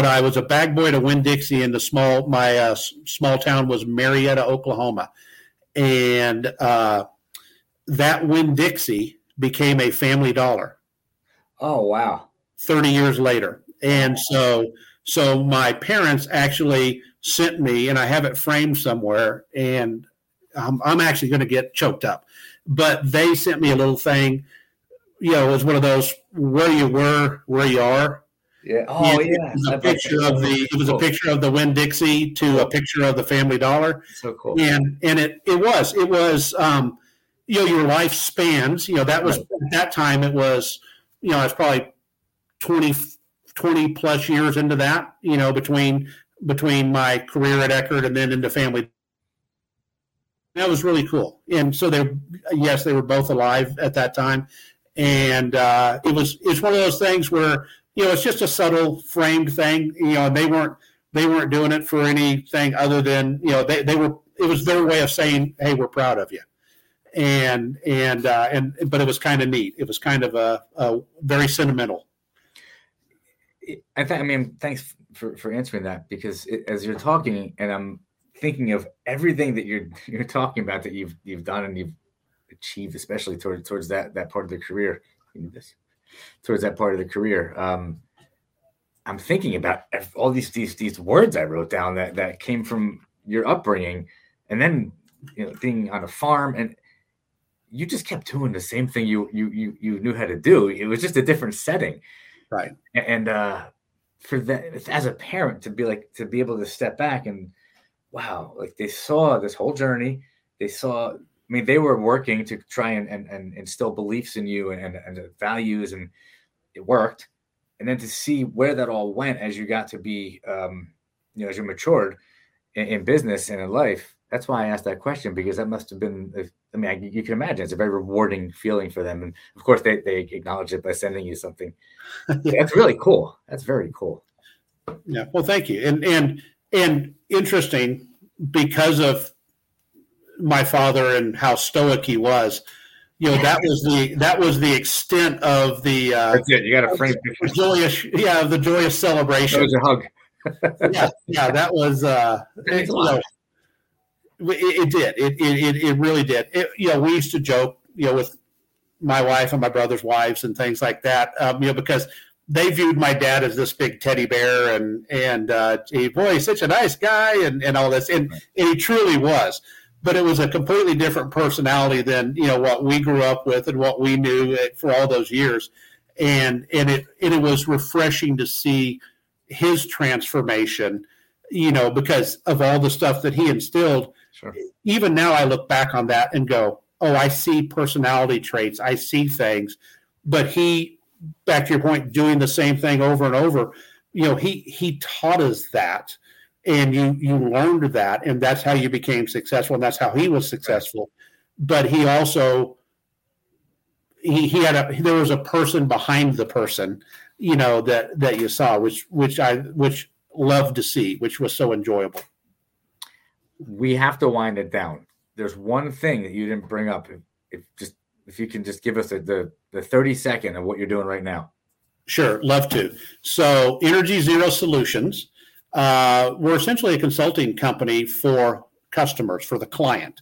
I was a bag boy to Winn-Dixie in my small town was Marietta, Oklahoma. And that Winn-Dixie became a Family Dollar. Oh, wow. 30 years later. And so my parents actually sent me, and I have it framed somewhere, and I'm actually going to get choked up. But they sent me a little thing, it was one of those where you were, where you are. Yeah. Oh, yeah. It was a picture of the Winn-Dixie to a picture of the Family Dollar. So cool. And it was your life spans. That was right. At that time it was, I was probably 20, 20 plus years into that, you know, between my career at Eckerd and then into Family. That was really cool. And so they were both alive at that time. And it's one of those things where, you know, it's just a subtle framed thing. You know, they weren't doing it for anything other than, you know, it was their way of saying, hey, we're proud of you. But it was kind of neat. It was kind of a very sentimental. Thanks for answering that, because as you're talking, and I'm thinking of everything that you're talking about that you've done and you've achieved, especially towards that part of the career. Towards that part of the career, I'm thinking about all these words I wrote down that came from your upbringing, and then, you know, being on a farm, and you just kept doing the same thing you knew how to do. It was just a different setting, right? And for that, as a parent, to be able to step back and, wow, like they saw this whole journey. They saw, I mean, they were working to try and instill beliefs in you and values, and it worked. And then to see where that all went as you got to be, you know, as you matured in business and in life. That's why I asked that question, because that must have been, you can imagine it's a very rewarding feeling for them. And of course, they acknowledge it by sending you something. That's really cool. That's very cool. Yeah. Well, thank you. And interesting, because of my father and how stoic he was, you know, that was the extent of the. That's it. You got a frame picture. The joyous celebration. That was a hug. yeah. That was. It did. It really did. You know, we used to joke, you know, with my wife and my brother's wives and things like that, you know, because they viewed my dad as this big teddy bear and boy, he's such a nice guy and all this. And he truly was. But it was a completely different personality than, you know, what we grew up with and what we knew for all those years. And it was refreshing to see his transformation, you know, because of all the stuff that he instilled. Sure. Even now I look back on that and go, oh, I see personality traits. I see things. But he, back to your point, doing the same thing over and over, you know, he taught us that. And you learned that. And that's how you became successful. And that's how he was successful. But he also, there was a person behind the person, you know, that you saw, which loved to see, which was so enjoyable. We have to wind it down. There's one thing that you didn't bring up. If you can just give us the 30-second of what you're doing right now. Sure, love to. So Energy Zero Solutions, we're essentially a consulting company for customers, for the client.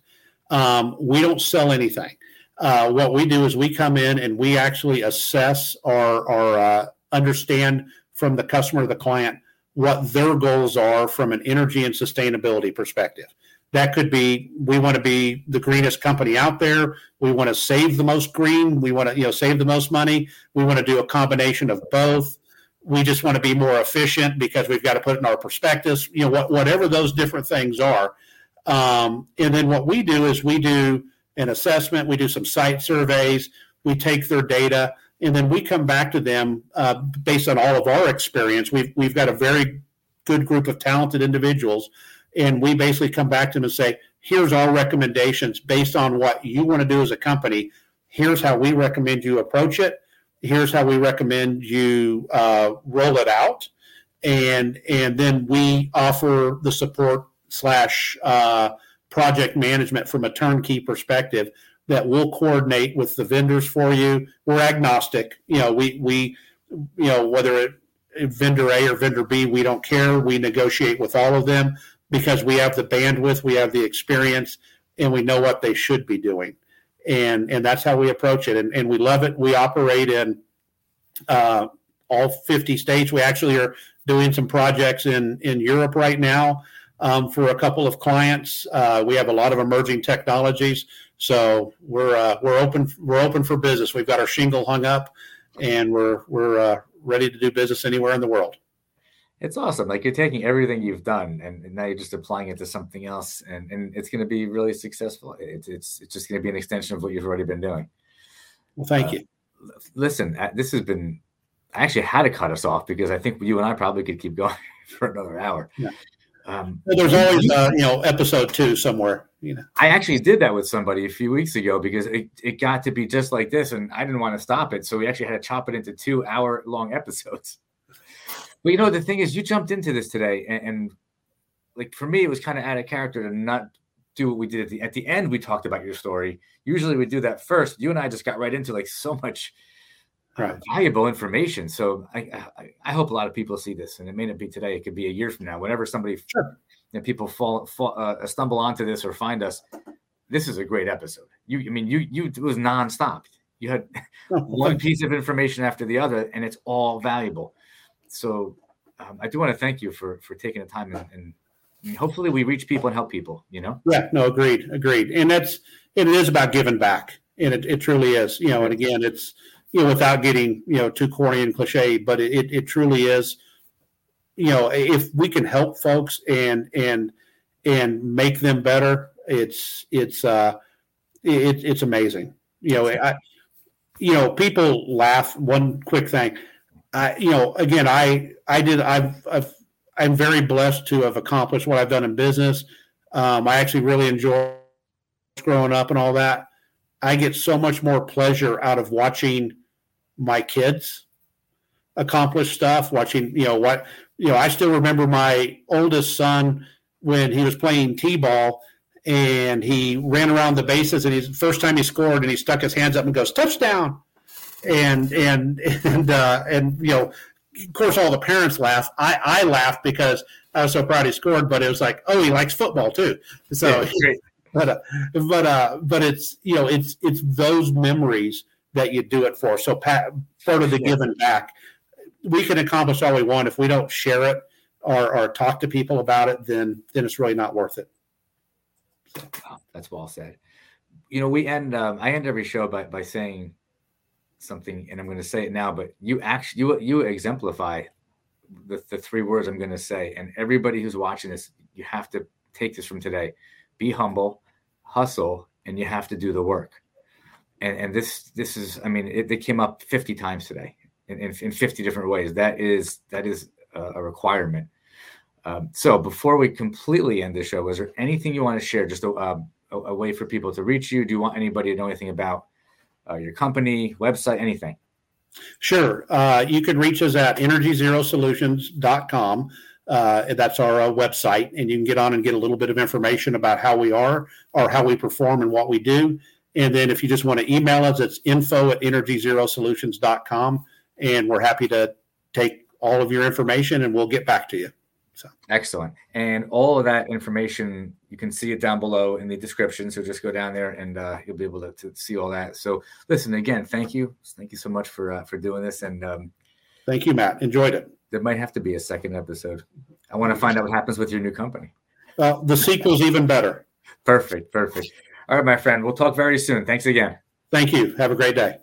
We don't sell anything. What we do is we come in and we actually assess or understand from the customer, the client, what their goals are from an energy and sustainability perspective. That could be, we want to be the greenest company out there. We want to save the most green. We want to, you know, save the most money. We want to do a combination of both. We just want to be more efficient because we've got to put in our prospectus, you know, whatever those different things are. And then what we do is we do an assessment. We do some site surveys. We take their data. And then we come back to them based on all of our experience. We've got a very good group of talented individuals, and we basically come back to them and say, here's our recommendations based on what you want to do as a company. Here's how we recommend you approach it. Here's how we recommend you roll it out. And then we offer the support / project management from a turnkey perspective that we'll coordinate with the vendors for you. We're agnostic. You know, we you know, whether it vendor A or vendor B, we don't care. We negotiate with all of them because we have the bandwidth, we have the experience, and we know what they should be doing. And that's how we approach it. And we love it. We operate in all 50 states. We actually are doing some projects in Europe right now for a couple of clients. We have a lot of emerging technologies. So we're open for business. We've got our shingle hung up, and we're ready to do business anywhere in the world. It's awesome. Like, you're taking everything you've done and now you're just applying it to something else, and it's going to be really successful. It's just going to be an extension of what you've already been doing. Well, thank you. Listen, this has been I actually had to cut us off because I think you and I probably could keep going for another hour. Yeah. Well, there's always, episode 2 somewhere. You know, I actually did that with somebody a few weeks ago because it got to be just like this, and I didn't want to stop it, so we actually had to chop it into 2-hour-long episodes. But the thing is, you jumped into this today, and like for me, it was kind of out of character to not do what we did at the end. We talked about your story. Usually, we do that first. You and I just got right into like so much valuable information. So I hope a lot of people see this, and it may not be today. It could be a year from now. Whenever somebody people fall stumble onto this or find us, this is a great episode. It was nonstop. You had one piece of information after the other, and it's all valuable. So I do want to thank you for taking the time, and hopefully we reach people and help people. Yeah. No. Agreed. And it is about giving back, and it truly is. And again, it's. Without getting, too corny and cliche, but it truly is, if we can help folks and make them better, it's amazing. People laugh. One quick thing, again, I'm very blessed to have accomplished what I've done in business. I actually really enjoy growing up and all that. I get so much more pleasure out of watching my kids accomplish stuff, watching, I still remember my oldest son when he was playing t-ball and he ran around the bases, and his first time he scored, and he stuck his hands up and goes, touchdown. And of course all the parents laugh. I laugh because I was so proud he scored, but it was like, oh, he likes football too. So but it's, it's those memories that you do it for. So part of the giving back, we can accomplish all we want. If we don't share it or talk to people about it, then it's really not worth it. Wow, that's well said. We end. I end every show by saying something, and I'm going to say it now. But you actually you exemplify the 3 words I'm going to say, and everybody who's watching this, you have to take this from today: be humble, hustle, and you have to do the work. And this is, it came up 50 times today in 50 different ways. That is a requirement. So before we completely end the show, is there anything you want to share, just a way for people to reach you? Do you want anybody to know anything about your company, website, anything? Sure. You can reach us at energyzerosolutions.com. That's our website, and you can get on and get a little bit of information about how we are or how we perform and what we do. And then if you just want to email us, it's info@energyzerosolutions.com, and we're happy to take all of your information, and we'll get back to you. So excellent. And all of that information, you can see it down below in the description. So just go down there and you'll be able to see all that. So listen, again, thank you. Thank you so much for doing this. And thank you, Matt. Enjoyed it. There might have to be a second episode. I want to find out what happens with your new company. The sequel's even better. Perfect. All right, my friend. We'll talk very soon. Thanks again. Thank you. Have a great day.